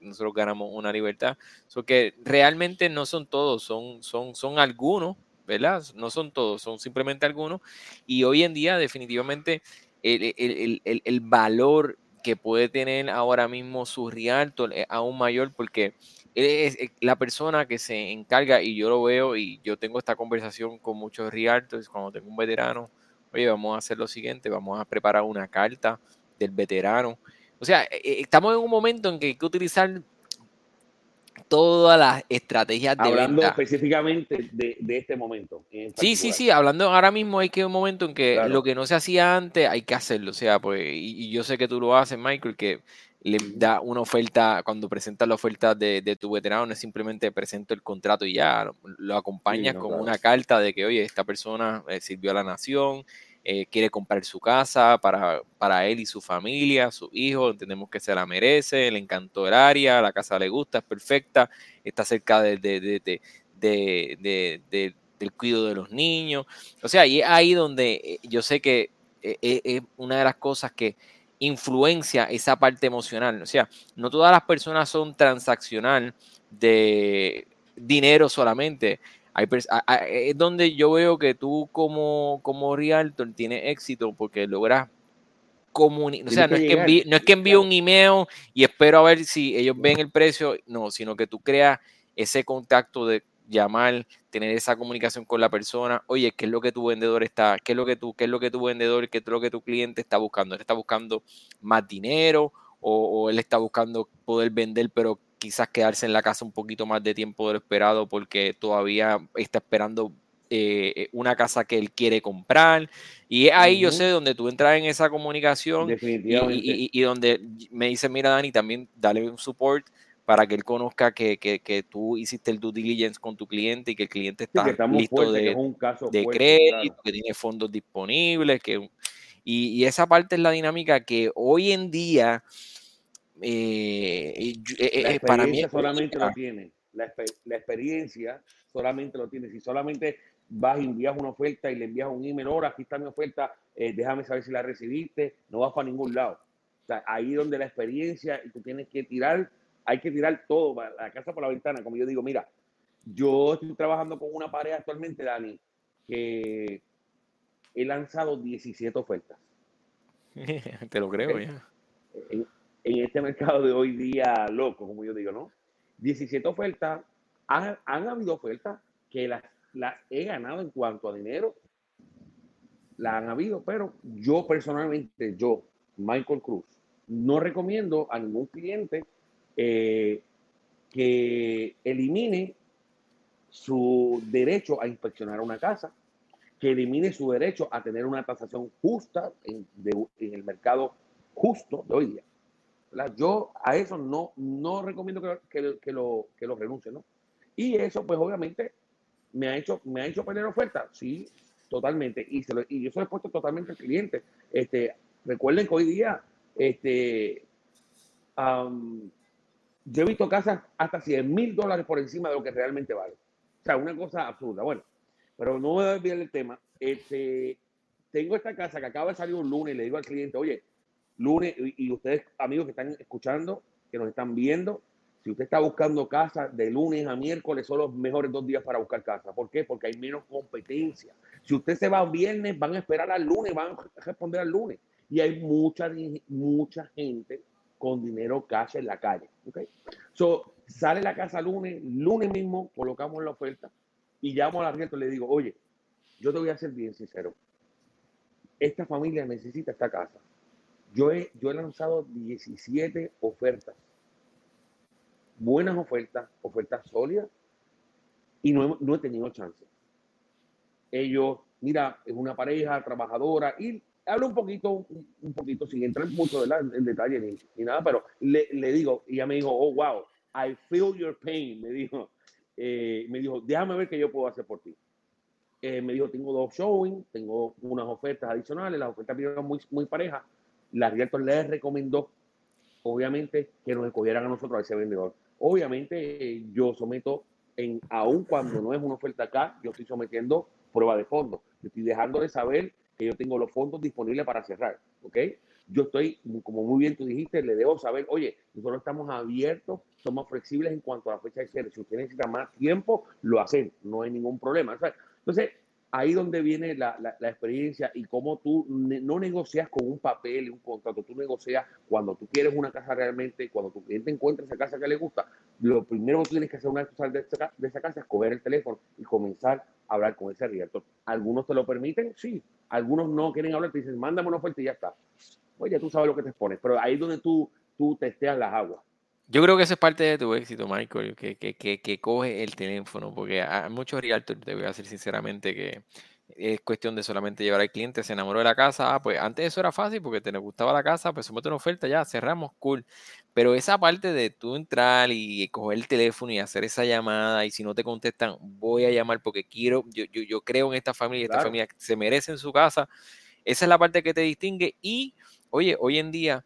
nosotros ganamos una libertad. So que realmente no son todos, son algunos, ¿verdad? No son todos, son simplemente algunos. Y hoy en día, definitivamente, el valor que puede tener ahora mismo su Rialto aún mayor, porque es la persona que se encarga, y yo lo veo, y yo tengo esta conversación con muchos Rialtos, cuando tengo un veterano, oye, vamos a hacer lo siguiente, vamos a preparar una carta del veterano. O sea, estamos en un momento en que hay que utilizar todas las estrategias de hablando venta. Específicamente de este momento. Sí, hablando ahora mismo hay que un momento en que claro, lo que no se hacía antes hay que hacerlo, o sea, pues y yo sé que tú lo haces, Michael, que le da una oferta, cuando presentas la oferta de tu veterano, no es simplemente presento el contrato y ya, lo acompañas sí, no, con claro, una carta de que, oye, esta persona sirvió a la nación, quiere comprar su casa para él y su familia, su hijo, entendemos que se la merece, le encantó el área, la casa le gusta, es perfecta, está cerca del cuidado de los niños. O sea, y es ahí donde yo sé que es una de las cosas que influencia esa parte emocional. O sea, no todas las personas son transaccional de dinero solamente. Es donde yo veo que tú como Rialto tienes éxito porque logras comunicar. O sea, no es que envíe un email y espero a ver si ellos ven el precio. No, sino que tú creas ese contacto de llamar, tener esa comunicación con la persona. Oye, ¿qué es lo que tu vendedor está? ¿Qué es lo que tu cliente está buscando? ¿Él está buscando más dinero o él está buscando poder vender, pero quizás quedarse en la casa un poquito más de tiempo de lo esperado porque todavía está esperando una casa que él quiere comprar? Y es ahí, yo sé, donde tú entras en esa comunicación y donde me dice, mira, Dani, también dale un support para que él conozca que tú hiciste el due diligence con tu cliente y que el cliente está listo fuerte, de, es un caso de fuerte, crédito, claro, que tiene fondos disponibles. Y esa parte es la dinámica que hoy en día... para mí solamente lo tiene la experiencia, solamente lo tiene si solamente vas y envías una oferta y le envías un email, ahora aquí está mi oferta, déjame saber si la recibiste, no vas para ningún lado. O sea, ahí donde la experiencia, y tú tienes que tirar, hay que tirar todo, la casa por la ventana, como yo digo. Mira, yo estoy trabajando con una pareja actualmente, Dani, que he lanzado 17 ofertas. Te lo creo, ¿okay? Ya en este mercado de hoy día loco, como yo digo, ¿no? 17 ofertas, han habido ofertas que las he ganado en cuanto a dinero, las han habido, pero yo personalmente, Michael Cruz, no recomiendo a ningún cliente que elimine su derecho a inspeccionar una casa, que elimine su derecho a tener una tasación justa en el mercado justo de hoy día, ¿verdad? Yo a eso no recomiendo que lo renuncien, ¿no? Y eso, pues, obviamente, me ha hecho perder ofertas, sí, totalmente. Y yo se lo he puesto totalmente al cliente. Recuerden que hoy día yo he visto casas hasta $100,000 por encima de lo que realmente vale. O sea, una cosa absurda. Bueno, pero no voy a desviar el tema. Tengo esta casa que acaba de salir un lunes y le digo al cliente, oye, lunes, y ustedes, amigos que están escuchando, que nos están viendo, si usted está buscando casa, de lunes a miércoles son los mejores 2 días para buscar casa. ¿Por qué? Porque hay menos competencia. Si usted se va a viernes, van a esperar al lunes, van a responder al lunes. Y hay mucha gente con dinero cash en la calle. ¿Okay? So, sale la casa lunes mismo, colocamos la oferta y llamo al arriendo y le digo, oye, yo te voy a ser bien sincero. Esta familia necesita esta casa. Yo he lanzado 17 ofertas. Buenas ofertas sólidas, y no he tenido chance. Ellos, mira, es una pareja trabajadora, y hablo un poquito, sin entrar mucho en detalle ni nada, pero le digo, y ella me dijo, oh, wow, I feel your pain, me dijo, déjame ver qué yo puedo hacer por ti. Me dijo, tengo 2 showings, tengo unas ofertas adicionales, las ofertas eran muy, muy parejas, la realtor les recomendó, obviamente, que nos escogieran a nosotros, a ese vendedor. Obviamente, yo someto, aun cuando no es una oferta acá, yo estoy sometiendo prueba de fondos. Yo estoy dejándole saber que yo tengo los fondos disponibles para cerrar, ¿ok? Yo estoy, como muy bien tú dijiste, le debo saber, oye, nosotros estamos abiertos, somos flexibles en cuanto a la fecha de cierre. Si usted necesita más tiempo, lo hacen, no hay ningún problema, ¿sabes? Entonces, ahí donde viene la experiencia y cómo tú no negocias con un papel, un contrato, tú negocias cuando tú quieres una casa realmente, cuando tu cliente encuentra esa casa que le gusta. Lo primero que tú tienes que hacer una vez de esa casa es coger el teléfono y comenzar a hablar con ese realtor. Algunos te lo permiten, sí. Algunos no quieren hablar, te dicen, mándame una oferta y ya está. Pues ya tú sabes lo que te expones, pero ahí es donde tú testeas las aguas. Yo creo que eso es parte de tu éxito, Michael, que coge el teléfono, porque hay muchos realtors, te voy a decir sinceramente, que es cuestión de solamente llevar al cliente, se enamoró de la casa, pues antes eso era fácil porque te gustaba la casa, pues somete una oferta, ya, cerramos, cool. Pero esa parte de tú entrar y coger el teléfono y hacer esa llamada, y si no te contestan, voy a llamar porque quiero, yo creo en esta familia, claro. Esta familia se merece en su casa, esa es la parte que te distingue. Y, oye, hoy en día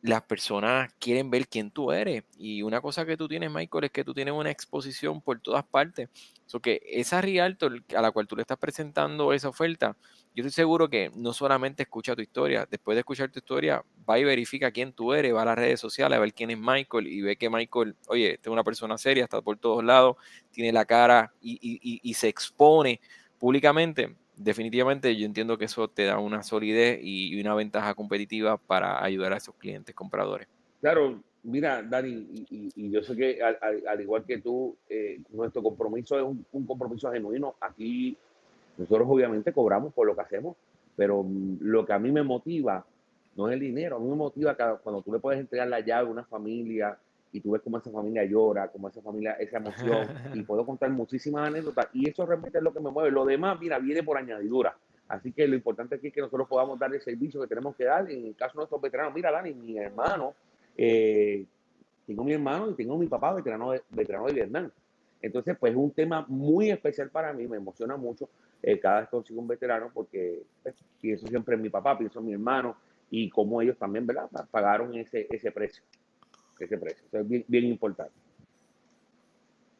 las personas quieren ver quién tú eres, y una cosa que tú tienes, Michael, es que tú tienes una exposición por todas partes, so que esa realtor a la cual tú le estás presentando esa oferta, yo estoy seguro que no solamente escucha tu historia, después de escuchar tu historia va y verifica quién tú eres, va a las redes sociales a ver quién es Michael y ve que Michael, oye, este es una persona seria, está por todos lados, tiene la cara y se expone públicamente. Definitivamente yo entiendo que eso te da una solidez y una ventaja competitiva para ayudar a esos clientes compradores. Claro, mira, Dani, y yo sé que al igual que tú, nuestro compromiso es un compromiso genuino. Aquí nosotros obviamente cobramos por lo que hacemos, pero lo que a mí me motiva no es el dinero, a mí me motiva cuando tú le puedes entregar la llave a una familia y tú ves cómo esa familia llora, cómo esa familia, esa emoción, y puedo contar muchísimas anécdotas, y eso realmente es lo que me mueve. Lo demás, mira, viene por añadidura. Así que lo importante aquí es que nosotros podamos dar el servicio que tenemos que dar. En el caso de nuestros veteranos, mira, Dani, mi hermano y tengo mi papá veterano de Vietnam. Entonces, pues es un tema muy especial para mí, me emociona mucho. Cada vez consigo un veterano porque pienso siempre en mi papá, pienso en mi hermano, y cómo ellos también, ¿verdad?, pagaron ese precio. Eso es bien, bien importante.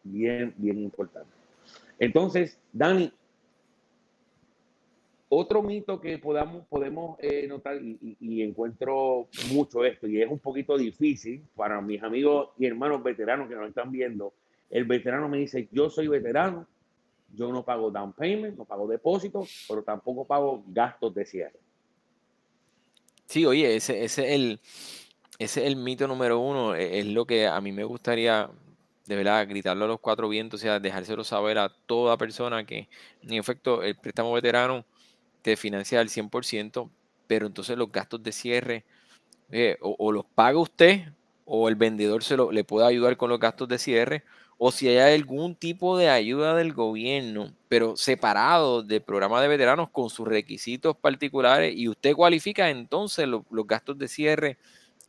Bien, bien importante. Entonces, Dani, otro mito que podemos notar, y encuentro mucho esto, y es un poquito difícil para mis amigos y hermanos veteranos que nos están viendo. El veterano me dice, yo soy veterano, yo no pago down payment, no pago depósito, pero tampoco pago gastos de cierre. Sí, oye, ese es el mito número uno, es lo que a mí me gustaría, de verdad, gritarlo a los 4 vientos, o sea, dejárselo saber a toda persona que, en efecto, el préstamo veterano te financia al 100%, pero entonces los gastos de cierre o los paga usted o el vendedor le puede ayudar con los gastos de cierre, o si hay algún tipo de ayuda del gobierno, pero separado del programa de veteranos con sus requisitos particulares, y usted cualifica, entonces los gastos de cierre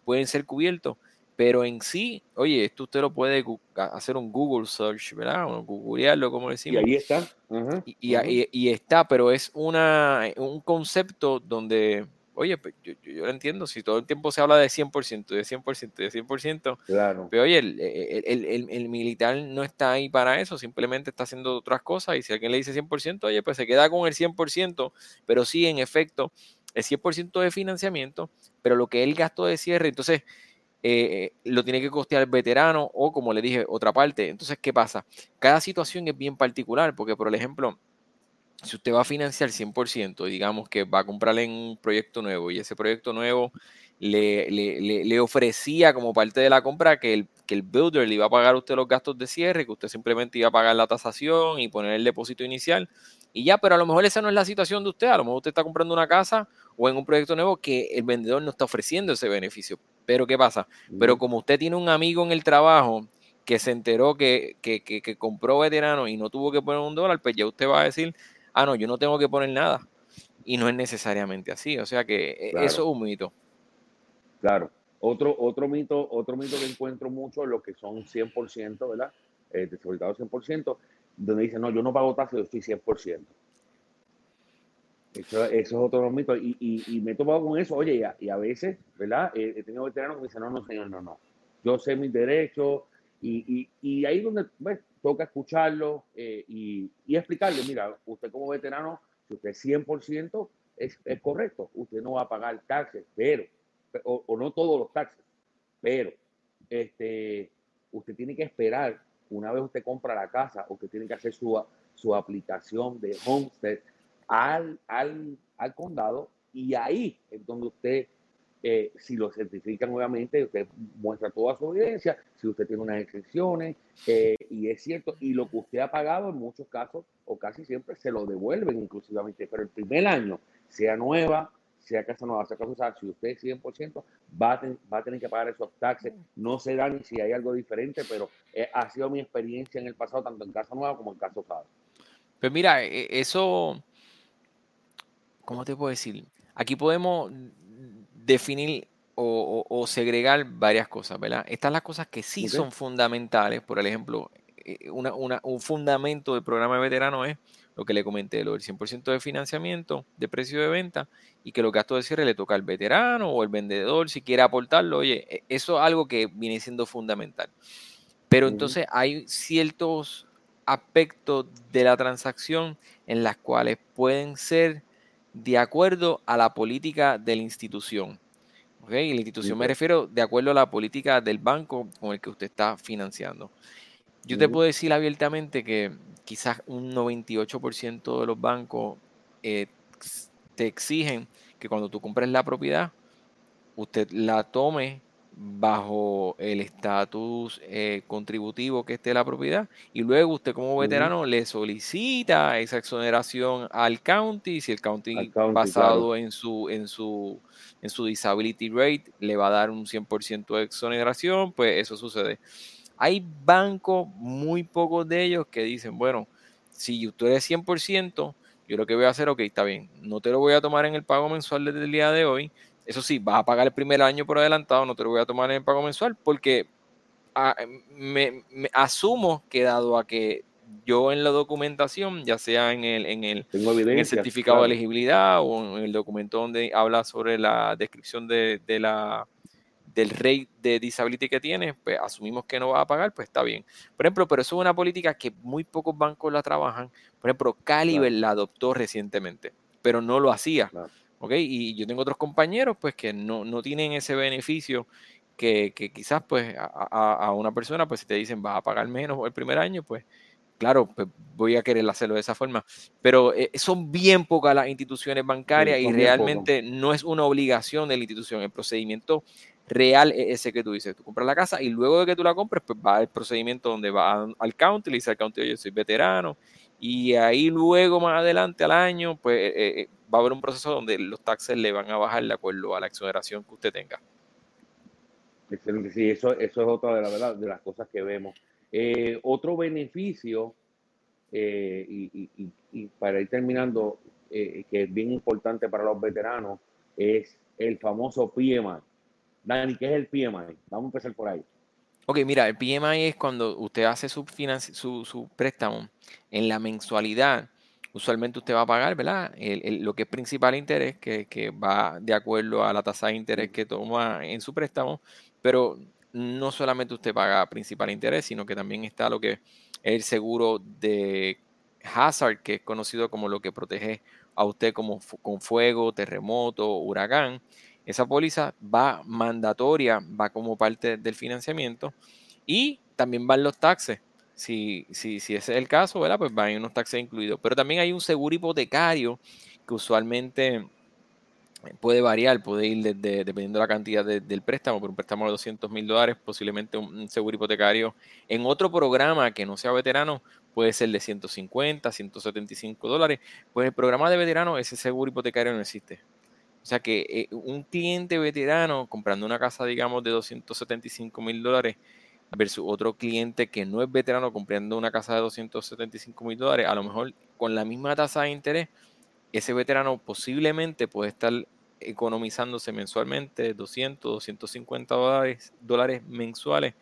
pueden ser cubiertos. Pero en sí, oye, esto usted lo puede hacer un Google search, ¿verdad? O googlearlo, como decimos. Y ahí está. Uh-huh. Y está, pero es un concepto donde, oye, pues yo lo entiendo, si todo el tiempo se habla de 100%, de 100%, de 100%, claro. Pero oye, el militar no está ahí para eso, simplemente está haciendo otras cosas, y si alguien le dice 100%, oye, pues se queda con el 100%, pero sí, en efecto, el 100% de financiamiento, pero lo que es el gasto de cierre, entonces... lo tiene que costear el veterano o, como le dije, otra parte. Entonces, ¿qué pasa? Cada situación es bien particular porque, por ejemplo, si usted va a financiar 100% y digamos que va a comprarle un proyecto nuevo y ese proyecto nuevo le ofrecía como parte de la compra que el builder le iba a pagar a usted los gastos de cierre, que usted simplemente iba a pagar la tasación y poner el depósito inicial y ya, pero a lo mejor esa no es la situación de usted. A lo mejor usted está comprando una casa o en un proyecto nuevo que el vendedor no está ofreciendo ese beneficio. Pero ¿qué pasa? Pero como usted tiene un amigo en el trabajo que se enteró que compró veterano y no tuvo que poner $1, pues ya usted va a decir, ah, no, yo no tengo que poner nada. Y no es necesariamente así. O sea que claro, eso es un mito. Claro. Otro mito que encuentro mucho es lo que son 100%, ¿verdad? Desabilitado 100%, donde dicen, no, yo no pago tasa, yo estoy 100%. Eso es otro mito y me he topado con eso, oye, y a veces, ¿verdad? He tenido veteranos que me dicen, no, señor, no, yo sé mis derechos y ahí es donde, ¿ves? Toca escucharlo y explicarle, mira, usted como veterano, si usted 100% es correcto, usted no va a pagar taxes, pero no todos los taxes, pero usted tiene que esperar, una vez usted compra la casa, usted tiene que hacer su aplicación de homestead al condado y ahí es donde usted, si lo certifican obviamente, usted muestra toda su evidencia, si usted tiene unas excepciones y es cierto, y lo que usted ha pagado en muchos casos o casi siempre se lo devuelven inclusivamente, pero el primer año, sea casa nueva, si usted es 100% va a tener que pagar esos taxes, no sé Dani si hay algo diferente, pero ha sido mi experiencia en el pasado, tanto en casa nueva como en casa usada. Pues mira, eso... ¿Cómo te puedo decir? Aquí podemos definir o segregar varias cosas, ¿verdad? Estas son las cosas que sí son fundamentales. Por ejemplo, un fundamento del programa de veterano es lo que le comenté, lo del 100% de financiamiento, de precio de venta, y que los gastos de cierre le toca al veterano o el vendedor, si quiere aportarlo. Oye, eso es algo que viene siendo fundamental. Pero entonces hay ciertos aspectos de la transacción en las cuales pueden ser de acuerdo a la política de la institución. ¿Okay? Y la institución me refiero de acuerdo a la política del banco con el que usted está financiando. Yo te puedo decir abiertamente que quizás un 98% de los bancos te exigen que cuando tú compres la propiedad, usted la tome bajo el estatus contributivo que esté la propiedad y luego usted como veterano le solicita esa exoneración al county, si el county basado en su disability rate le va a dar un 100% de exoneración, pues eso sucede. Hay bancos, muy pocos de ellos, que dicen, bueno, si usted es 100%, yo lo que voy a hacer, ok, está bien, no te lo voy a tomar en el pago mensual desde el día de hoy. Eso sí, vas a pagar el primer año por adelantado, no te lo voy a tomar en el pago mensual porque me asumo que dado a que yo en la documentación, ya sea en el certificado de elegibilidad o en el documento donde habla sobre la descripción del rate de disability que tienes, pues asumimos que no vas a pagar, pues está bien. Por ejemplo, pero eso es una política que muy pocos bancos la trabajan. Por ejemplo, Caliber la adoptó recientemente, pero no lo hacía. Claro. Okay, y yo tengo otros compañeros pues que no tienen ese beneficio que quizás pues a una persona pues si te dicen vas a pagar menos el primer año, pues claro, pues voy a querer hacerlo de esa forma. Pero son bien pocas las instituciones bancarias y realmente no es una obligación de la institución. El procedimiento real es ese que tú dices. Tú compras la casa y luego de que tú la compres pues va el procedimiento donde va al county, le dice al county, oye, yo soy veterano. Y ahí luego más adelante al año pues va a haber un proceso donde los taxes le van a bajar de acuerdo a la exoneración que usted tenga. Excelente, sí, eso es otra de, de las cosas que vemos. Otro beneficio, y para ir terminando, que es bien importante para los veteranos, es el famoso PMI. Dani, ¿qué es el PMI? Vamos a empezar por ahí. Ok, mira, el PMI es cuando usted hace su préstamo en la mensualidad. Usualmente usted va a pagar, ¿verdad? Lo que es principal interés, que va de acuerdo a la tasa de interés que toma en su préstamo, pero no solamente usted paga principal interés, sino que también está lo que es el seguro de hazard, que es conocido como lo que protege a usted como con fuego, terremoto, huracán. Esa póliza va mandatoria, va como parte del financiamiento, y también van los taxes. Si ese es el caso, ¿verdad? Pues van unos taxes incluidos. Pero también hay un seguro hipotecario que usualmente puede variar, puede ir desde, dependiendo de la cantidad del préstamo. Por un préstamo de $200,000, posiblemente un seguro hipotecario en otro programa que no sea veterano puede ser de $150, $175. Pues el programa de veterano, ese seguro hipotecario no existe. O sea que un cliente veterano comprando una casa, digamos, de $275,000 versus otro cliente que no es veterano comprando una casa de $275,000, a lo mejor con la misma tasa de interés, ese veterano posiblemente puede estar economizándose mensualmente $200, $250 mensuales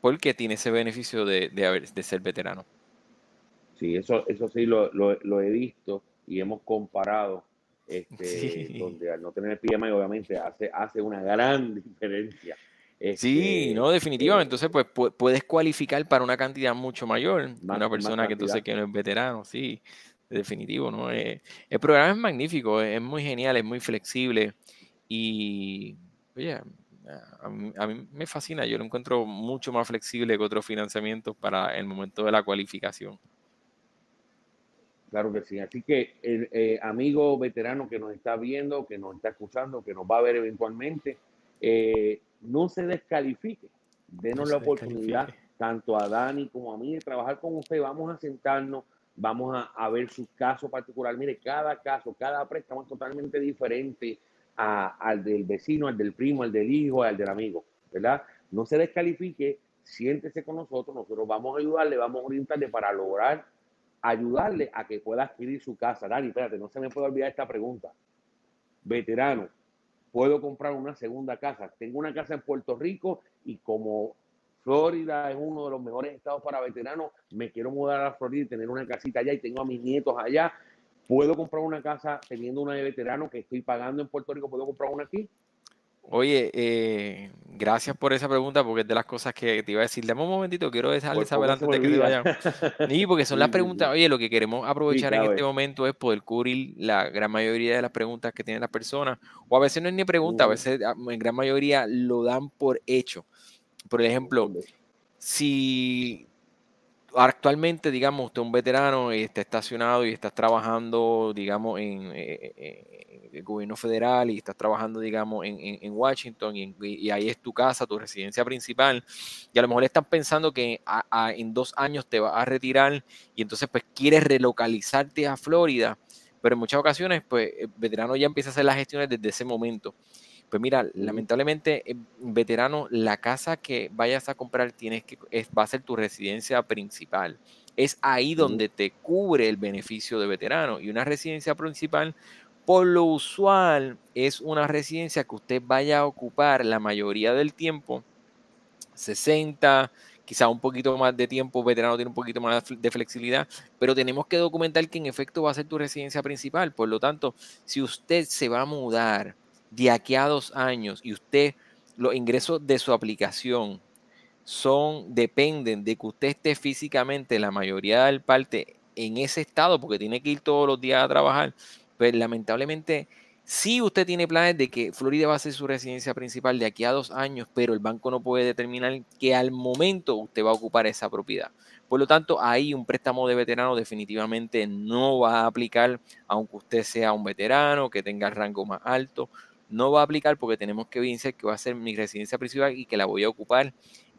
porque tiene ese beneficio de ser veterano. Sí, eso sí lo he visto y hemos comparado. Sí. Donde al no tener el PMI obviamente hace una gran diferencia. Sí, no, definitivamente. Entonces, pues puedes cualificar para una cantidad mucho mayor. Una persona que entonces que no es veterano, sí, definitivo, ¿no? El programa es magnífico, es muy genial, es muy flexible y, oye, a mí me fascina. Yo lo encuentro mucho más flexible que otros financiamientos para el momento de la cualificación. Claro que sí. Así que, amigo veterano que nos está viendo, que nos está escuchando, que nos va a ver eventualmente, no se descalifique. Denos la oportunidad, tanto a Dani como a mí, de trabajar con usted. Vamos a sentarnos, vamos a ver su caso particular. Mire, cada caso, cada préstamo es totalmente diferente al del vecino, al del primo, al del hijo, al del amigo, ¿verdad? No se descalifique, siéntese con nosotros. Nosotros vamos a ayudarle, vamos a orientarle para lograr ayudarle a que pueda adquirir su casa. Dani, espérate, no se me puede olvidar esta pregunta. Veterano, ¿puedo comprar una segunda casa? Tengo una casa en Puerto Rico y como Florida es uno de los mejores estados para veteranos, me quiero mudar a Florida y tener una casita allá y tengo a mis nietos allá. ¿Puedo comprar una casa teniendo una de veterano que estoy pagando en Puerto Rico? ¿Puedo comprar una aquí? Oye, gracias por esa pregunta porque es de las cosas que te iba a decir. Dame un momentito, quiero dejarle saber antes de que te vayamos. Sí, porque son las preguntas. Oye, lo que queremos aprovechar en este momento es poder cubrir la gran mayoría de las preguntas que tienen las personas. O a veces no es ni pregunta, a veces en gran mayoría lo dan por hecho. Por ejemplo, si actualmente, digamos, usted es un veterano y está estacionado y estás trabajando, digamos, en el gobierno federal y estás trabajando, digamos, en Washington y ahí es tu casa, tu residencia principal, y a lo mejor están pensando que en 2 años te vas a retirar y entonces pues quieres relocalizarte a Florida, pero en muchas ocasiones pues el veterano ya empieza a hacer las gestiones desde ese momento. Pues mira, lamentablemente, veterano, la casa que vayas a comprar va a ser tu residencia principal. Es ahí donde te cubre el beneficio de veterano. Y una residencia principal, por lo usual, es una residencia que usted vaya a ocupar la mayoría del tiempo, 60, quizá un poquito más de tiempo, veterano tiene un poquito más de flexibilidad, pero tenemos que documentar que en efecto va a ser tu residencia principal. Por lo tanto, si usted se va a mudar de aquí a 2 años y usted, los ingresos de su aplicación dependen de que usted esté físicamente la mayoría del parte en ese estado porque tiene que ir todos los días a trabajar, pues lamentablemente sí usted tiene planes de que Florida va a ser su residencia principal de aquí a 2 años, pero el banco no puede determinar que al momento usted va a ocupar esa propiedad. Por lo tanto, ahí un préstamo de veterano definitivamente no va a aplicar, aunque usted sea un veterano que tenga el rango más alto. No va a aplicar porque tenemos que evidenciar que va a ser mi residencia principal y que la voy a ocupar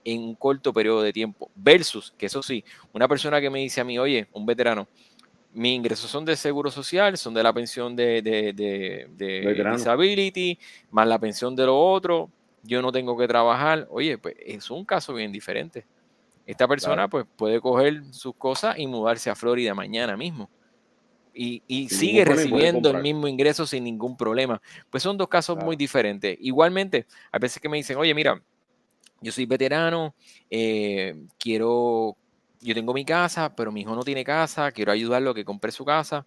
en un corto periodo de tiempo. Versus, que eso sí, una persona que me dice a mí, oye, un veterano, mis ingresos son de seguro social, son de la pensión de disability, más la pensión de lo otro, yo no tengo que trabajar. Oye, pues es un caso bien diferente. Esta persona, claro, pues puede coger sus cosas y mudarse a Florida mañana mismo. Y sigue recibiendo el mismo ingreso sin ningún problema. Pues son dos casos, claro, muy diferentes. Igualmente, a veces que me dicen, oye, mira, yo soy veterano, yo tengo mi casa, pero mi hijo no tiene casa, quiero ayudarlo a que compre su casa,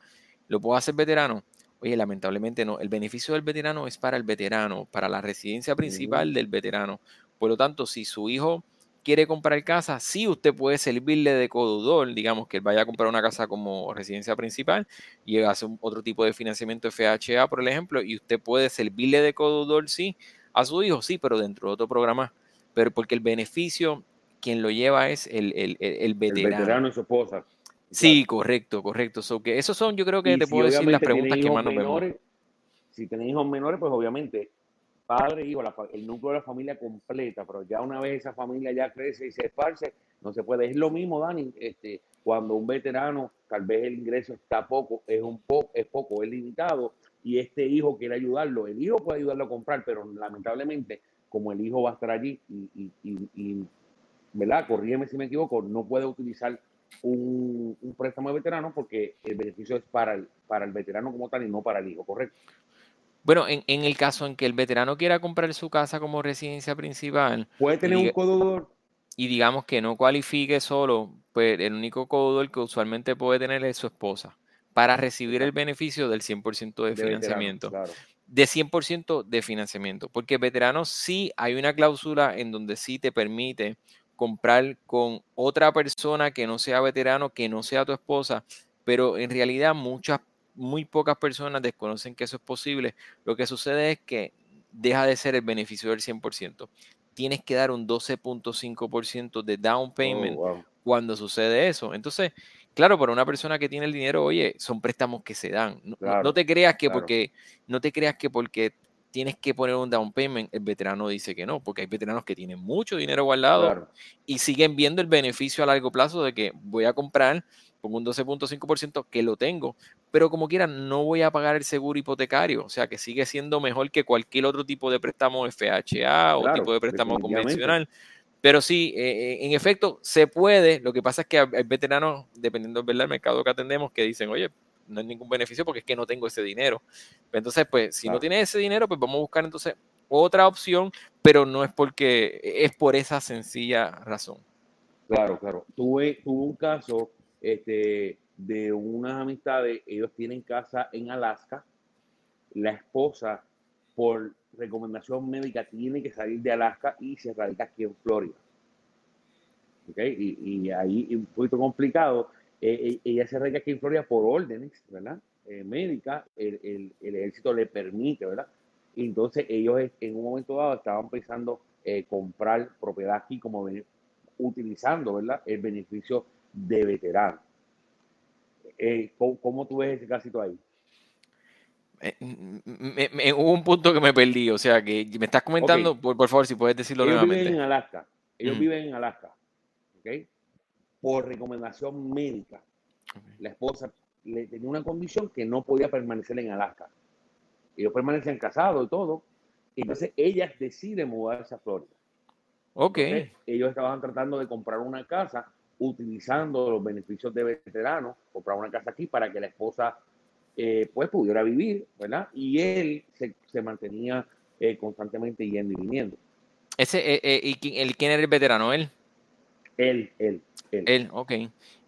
¿lo puedo hacer veterano? Oye, lamentablemente no. El beneficio del veterano es para el veterano, para la residencia principal del veterano. Por lo tanto, si su hijo quiere comprar casa, sí usted puede servirle de codeudor, digamos que él vaya a comprar una casa como residencia principal y hace otro tipo de financiamiento FHA, por ejemplo, y usted puede servirle de codeudor, sí, a su hijo, sí, pero dentro de otro programa. Pero porque el beneficio, quien lo lleva es el veterano. El veterano y su esposa. Sí, claro, correcto, correcto. So, que esos son, yo creo que te puedo decir las preguntas que más nos vemos. Si tenés hijos menores, pues obviamente, padre, hijo, el núcleo de la familia completa, pero ya una vez esa familia ya crece y se esparce, no se puede. Es lo mismo, Dani, cuando un veterano, tal vez el ingreso está poco, es limitado, y este hijo quiere ayudarlo. El hijo puede ayudarlo a comprar, pero lamentablemente, como el hijo va a estar allí y ¿verdad? Corrígeme si me equivoco, no puede utilizar un préstamo de veterano porque el beneficio es para el veterano como tal y no para el hijo, ¿correcto? Bueno, en el caso en que el veterano quiera comprar su casa como residencia principal, puede tener un codeudor. Y digamos que no cualifique solo, pues el único codeudor que usualmente puede tener es su esposa para recibir el beneficio del 100% de financiamiento. Veterano, claro. De 100% de financiamiento, porque veterano sí hay una cláusula en donde sí te permite comprar con otra persona que no sea veterano, que no sea tu esposa, pero en realidad muy pocas personas desconocen que eso es posible. Lo que sucede es que deja de ser el beneficio del 100%. Tienes que dar un 12.5% de down payment cuando sucede eso. Entonces, claro, para una persona que tiene el dinero, oye, son préstamos que se dan. No, claro, no te creas que porque tienes que poner un down payment, el veterano dice que no, porque hay veteranos que tienen mucho dinero guardado, claro, y siguen viendo el beneficio a largo plazo de que voy a comprar con un 12.5% que lo tengo, pero como quieran no voy a pagar el seguro hipotecario, o sea que sigue siendo mejor que cualquier otro tipo de préstamo FHA, claro, o tipo de préstamo convencional. Pero sí, en efecto, se puede. Lo que pasa es que hay veteranos, dependiendo del mercado que atendemos, que dicen, oye, no hay ningún beneficio porque es que no tengo ese dinero. Entonces, pues, si no tienes ese dinero, pues vamos a buscar entonces otra opción, pero no es porque, es por esa sencilla razón. Claro, claro. Tuve un caso de unas amistades, ellos tienen casa en Alaska, la esposa, por recomendación médica, tiene que salir de Alaska y se radica aquí en Florida. ¿Okay? Y ahí es un poquito complicado. Ella se radica aquí en Florida por órdenes, ¿verdad? Médicas, el ejército le permite, ¿verdad? Y entonces ellos en un momento dado estaban pensando comprar propiedad aquí como utilizando, ¿verdad?, el beneficio de veterano. ¿Cómo tú ves ese casito ahí? Hubo un punto que me perdí, o sea que me estás comentando, okay, por favor, si puedes decirlo ellos nuevamente. Viven en Alaska, ellos viven en Alaska, ¿ok? Por recomendación médica, la esposa le tenía una condición que no podía permanecer en Alaska. Ellos permanecen casados y todo, entonces ellas deciden mudarse a Florida. Ok. Entonces, ellos estaban tratando de comprar una casa utilizando los beneficios de veterano, comprar una casa aquí para que la esposa pues pudiera vivir, ¿verdad? Y él se mantenía constantemente yendo y viniendo. ¿Quién era el veterano? Él, ok.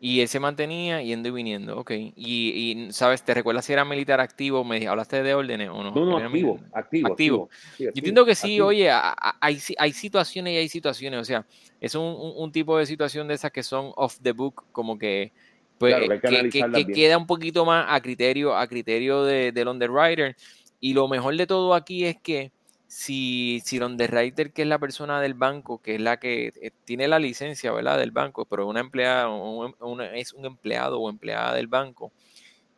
Y él se mantenía yendo y viniendo, ok. Y ¿sabes? ¿Te recuerdas si era militar activo? ¿Me hablaste de órdenes o no? No, activo. Sí, yo entiendo que sí, activo. Oye, hay situaciones y hay situaciones, o sea, es un tipo de situación de esas que son off the book, como que pues, claro, que queda un poquito más a criterio del underwriter. Y lo mejor de todo aquí es que si el underwriter, que es la persona del banco, que es la que tiene la licencia, ¿verdad?, del banco, pero una empleada, es un empleado o empleada del banco,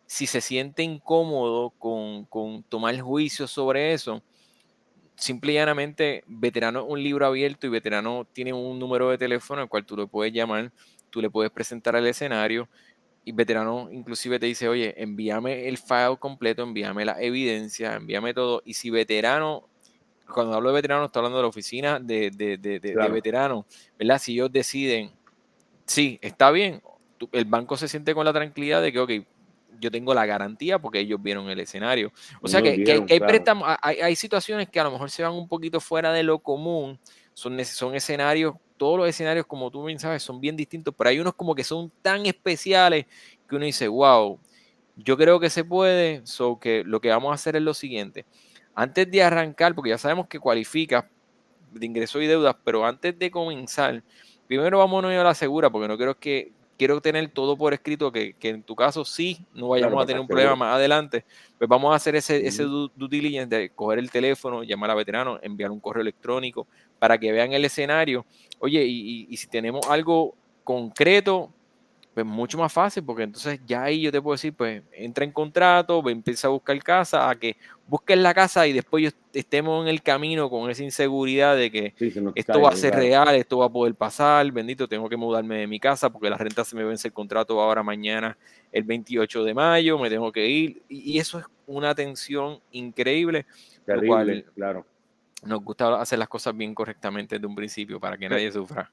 si se siente incómodo con tomar juicio sobre eso, simple y llanamente, veterano es un libro abierto y veterano tiene un número de teléfono al cual tú le puedes llamar, tú le puedes presentar el escenario y veterano inclusive te dice, oye, envíame el file completo, envíame la evidencia, envíame todo. Y si veterano cuando hablo de veteranos, estoy hablando de la oficina de veteranos, ¿verdad? Si ellos deciden, sí, está bien, el banco se siente con la tranquilidad de que, ok, yo tengo la garantía porque ellos vieron el escenario. O sea, que hay préstamos, hay situaciones que a lo mejor se van un poquito fuera de lo común, son escenarios, todos los escenarios, como tú bien sabes, son bien distintos, pero hay unos como que son tan especiales que uno dice, wow, yo creo que se puede. So que lo que vamos a hacer es lo siguiente, antes de arrancar, porque ya sabemos que cualificas de ingresos y deudas, pero antes de comenzar, primero vámonos a la segura, porque no creo que quiero tener todo por escrito, que en tu caso sí, no vayamos a tener un problema más adelante. Pues vamos a hacer ese due diligence de coger el teléfono, llamar a veteranos, enviar un correo electrónico para que vean el escenario. Oye, y si tenemos algo concreto, pues mucho más fácil, porque entonces ya ahí yo te puedo decir, pues entra en contrato, pues, empieza a buscar casa, a que busques la casa y después yo estemos en el camino con esa inseguridad de que sí, esto va a ser real, esto va a poder pasar, bendito, tengo que mudarme de mi casa porque la renta se me vence el contrato ahora mañana, el 28 de mayo, me tengo que ir. Y eso es una tensión increíble. Terrible, lo cual, claro. Nos gusta hacer las cosas bien correctamente desde un principio para que nadie sufra.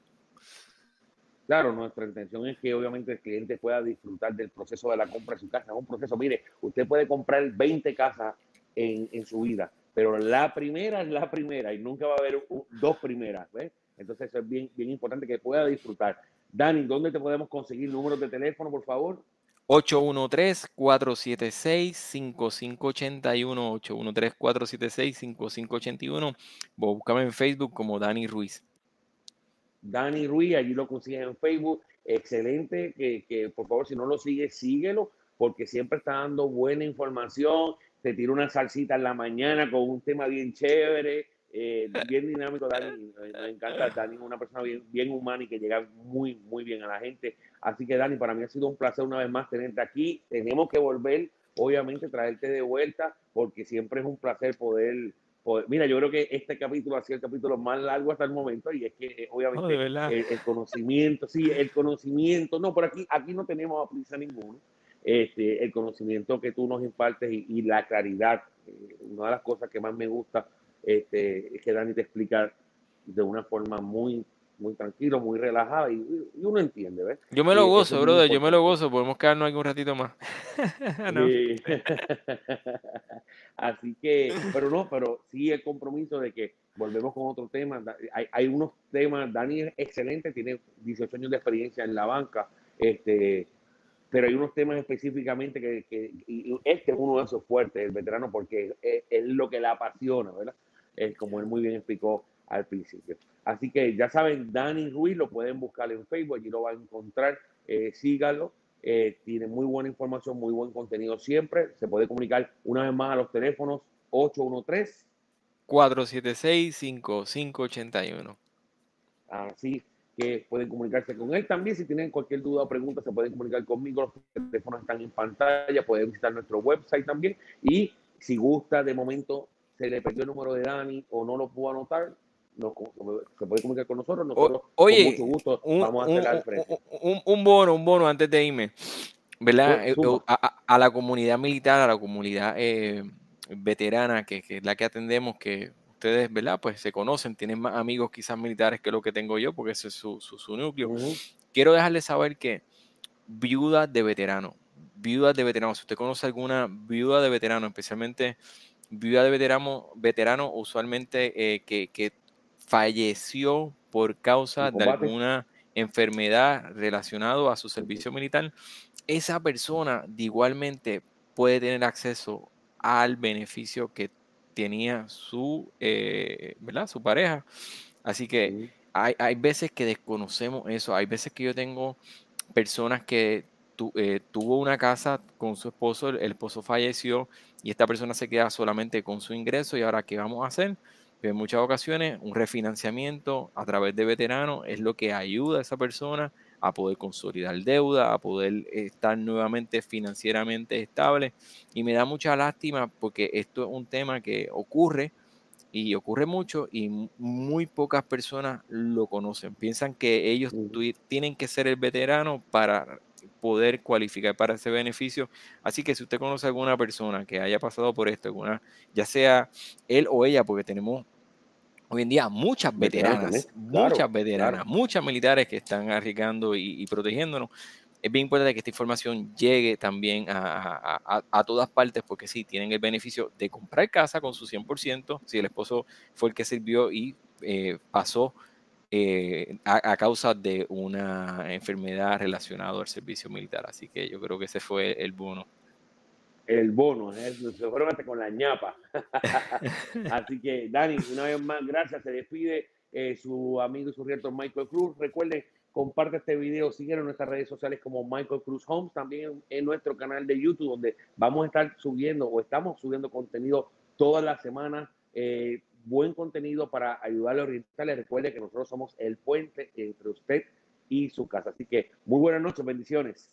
Claro, nuestra intención es que obviamente el cliente pueda disfrutar del proceso de la compra de su casa. Es un proceso, mire, usted puede comprar 20 casas en su vida, pero la primera es la primera y nunca va a haber dos primeras, ¿ves? Entonces eso es bien, bien importante que pueda disfrutar. Dani, ¿dónde te podemos conseguir números de teléfono, por favor? 813-476-5581, 813-476-5581. Búscame en Facebook como Dani Ruiz. Dani Ruiz, allí lo consigues en Facebook. Excelente, que por favor, si no lo sigues, síguelo, porque siempre está dando buena información. Te tira una salsita en la mañana con un tema bien chévere, bien dinámico. Dani, me encanta. Dani es una persona bien, bien humana y que llega muy, muy bien a la gente. Así que, Dani, para mí ha sido un placer una vez más tenerte aquí. Tenemos que volver, obviamente, traerte de vuelta, porque siempre es un placer poder. Mira, yo creo que este capítulo ha sido el capítulo más largo hasta el momento, y es que, obviamente, el conocimiento, sí, el conocimiento. No, por aquí no tenemos a prisa ninguno. El conocimiento que tú nos impartes y la claridad, una de las cosas que más me gusta es que Dani te explica de una forma muy, muy tranquila, muy relajada, y uno entiende, ¿ves? Yo me lo gozo, brother, yo me lo gozo, podemos quedarnos aquí un ratito más. Así que, pero sí el compromiso de que volvemos con otro tema. Hay unos temas, Dani es excelente, tiene 18 años de experiencia en la banca, pero hay unos temas específicamente que este es uno de esos fuertes, el veterano, porque es lo que le apasiona, ¿verdad? Como él muy bien explicó al principio. Así que ya saben, Dani Ruiz lo pueden buscar en Facebook, allí lo van a encontrar, síganlo, tiene muy buena información, muy buen contenido siempre. Se puede comunicar una vez más a los teléfonos 813-476-5581. Así que pueden comunicarse con él también. Si tienen cualquier duda o pregunta, se pueden comunicar conmigo. Los teléfonos están en pantalla. Pueden visitar nuestro website también. Y si gusta, de momento se le perdió el número de Dani o no lo pudo anotar, se puede comunicar con nosotros. Oye, con mucho gusto vamos a hacer al frente. Un bono antes de irme, ¿verdad? A la comunidad militar, a la comunidad veterana, que es la que atendemos, que ustedes, ¿verdad? Pues se conocen, tienen más amigos quizás militares que lo que tengo yo, porque ese es su núcleo. Quiero dejarles saber que viudas de veteranos, si usted conoce alguna viuda de veteranos, especialmente viuda de veteranos usualmente que falleció por causa de alguna enfermedad relacionada a su servicio militar, esa persona igualmente puede tener acceso al beneficio que tenía ¿verdad? Su pareja. Así que hay veces que desconocemos eso. Hay veces que yo tengo personas que tuvo una casa con su esposo, el esposo falleció y esta persona se queda solamente con su ingreso. ¿Y ahora qué vamos a hacer? En muchas ocasiones un refinanciamiento a través de veteranos es lo que ayuda a esa persona a poder consolidar deuda, a poder estar nuevamente financieramente estable. Y me da mucha lástima porque esto es un tema que ocurre y ocurre mucho y muy pocas personas lo conocen. Piensan que ellos tienen que ser el veterano para poder cualificar para ese beneficio. Así que si usted conoce a alguna persona que haya pasado por esto, ya sea él o ella, porque tenemos hoy en día muchas veteranas, claro. Muchas militares que están arriesgando y protegiéndonos. Es bien importante que esta información llegue también a todas partes, porque sí, tienen el beneficio de comprar casa con su 100%, si el esposo fue el que sirvió y pasó a causa de una enfermedad relacionada al servicio militar. Así que yo creo que ese fue el bono. El bono, se fueron hasta con la ñapa. Así que, Dani, una vez más, gracias. Se despide su amigo y su realtor Michael Cruz. Recuerden, comparte este video, síguenos en nuestras redes sociales como Michael Cruz Homes, también en nuestro canal de YouTube, donde vamos a estar subiendo o estamos subiendo contenido todas las semanas, buen contenido para ayudarle a orientarle. Recuerde que nosotros somos el puente entre usted y su casa. Así que muy buenas noches, bendiciones.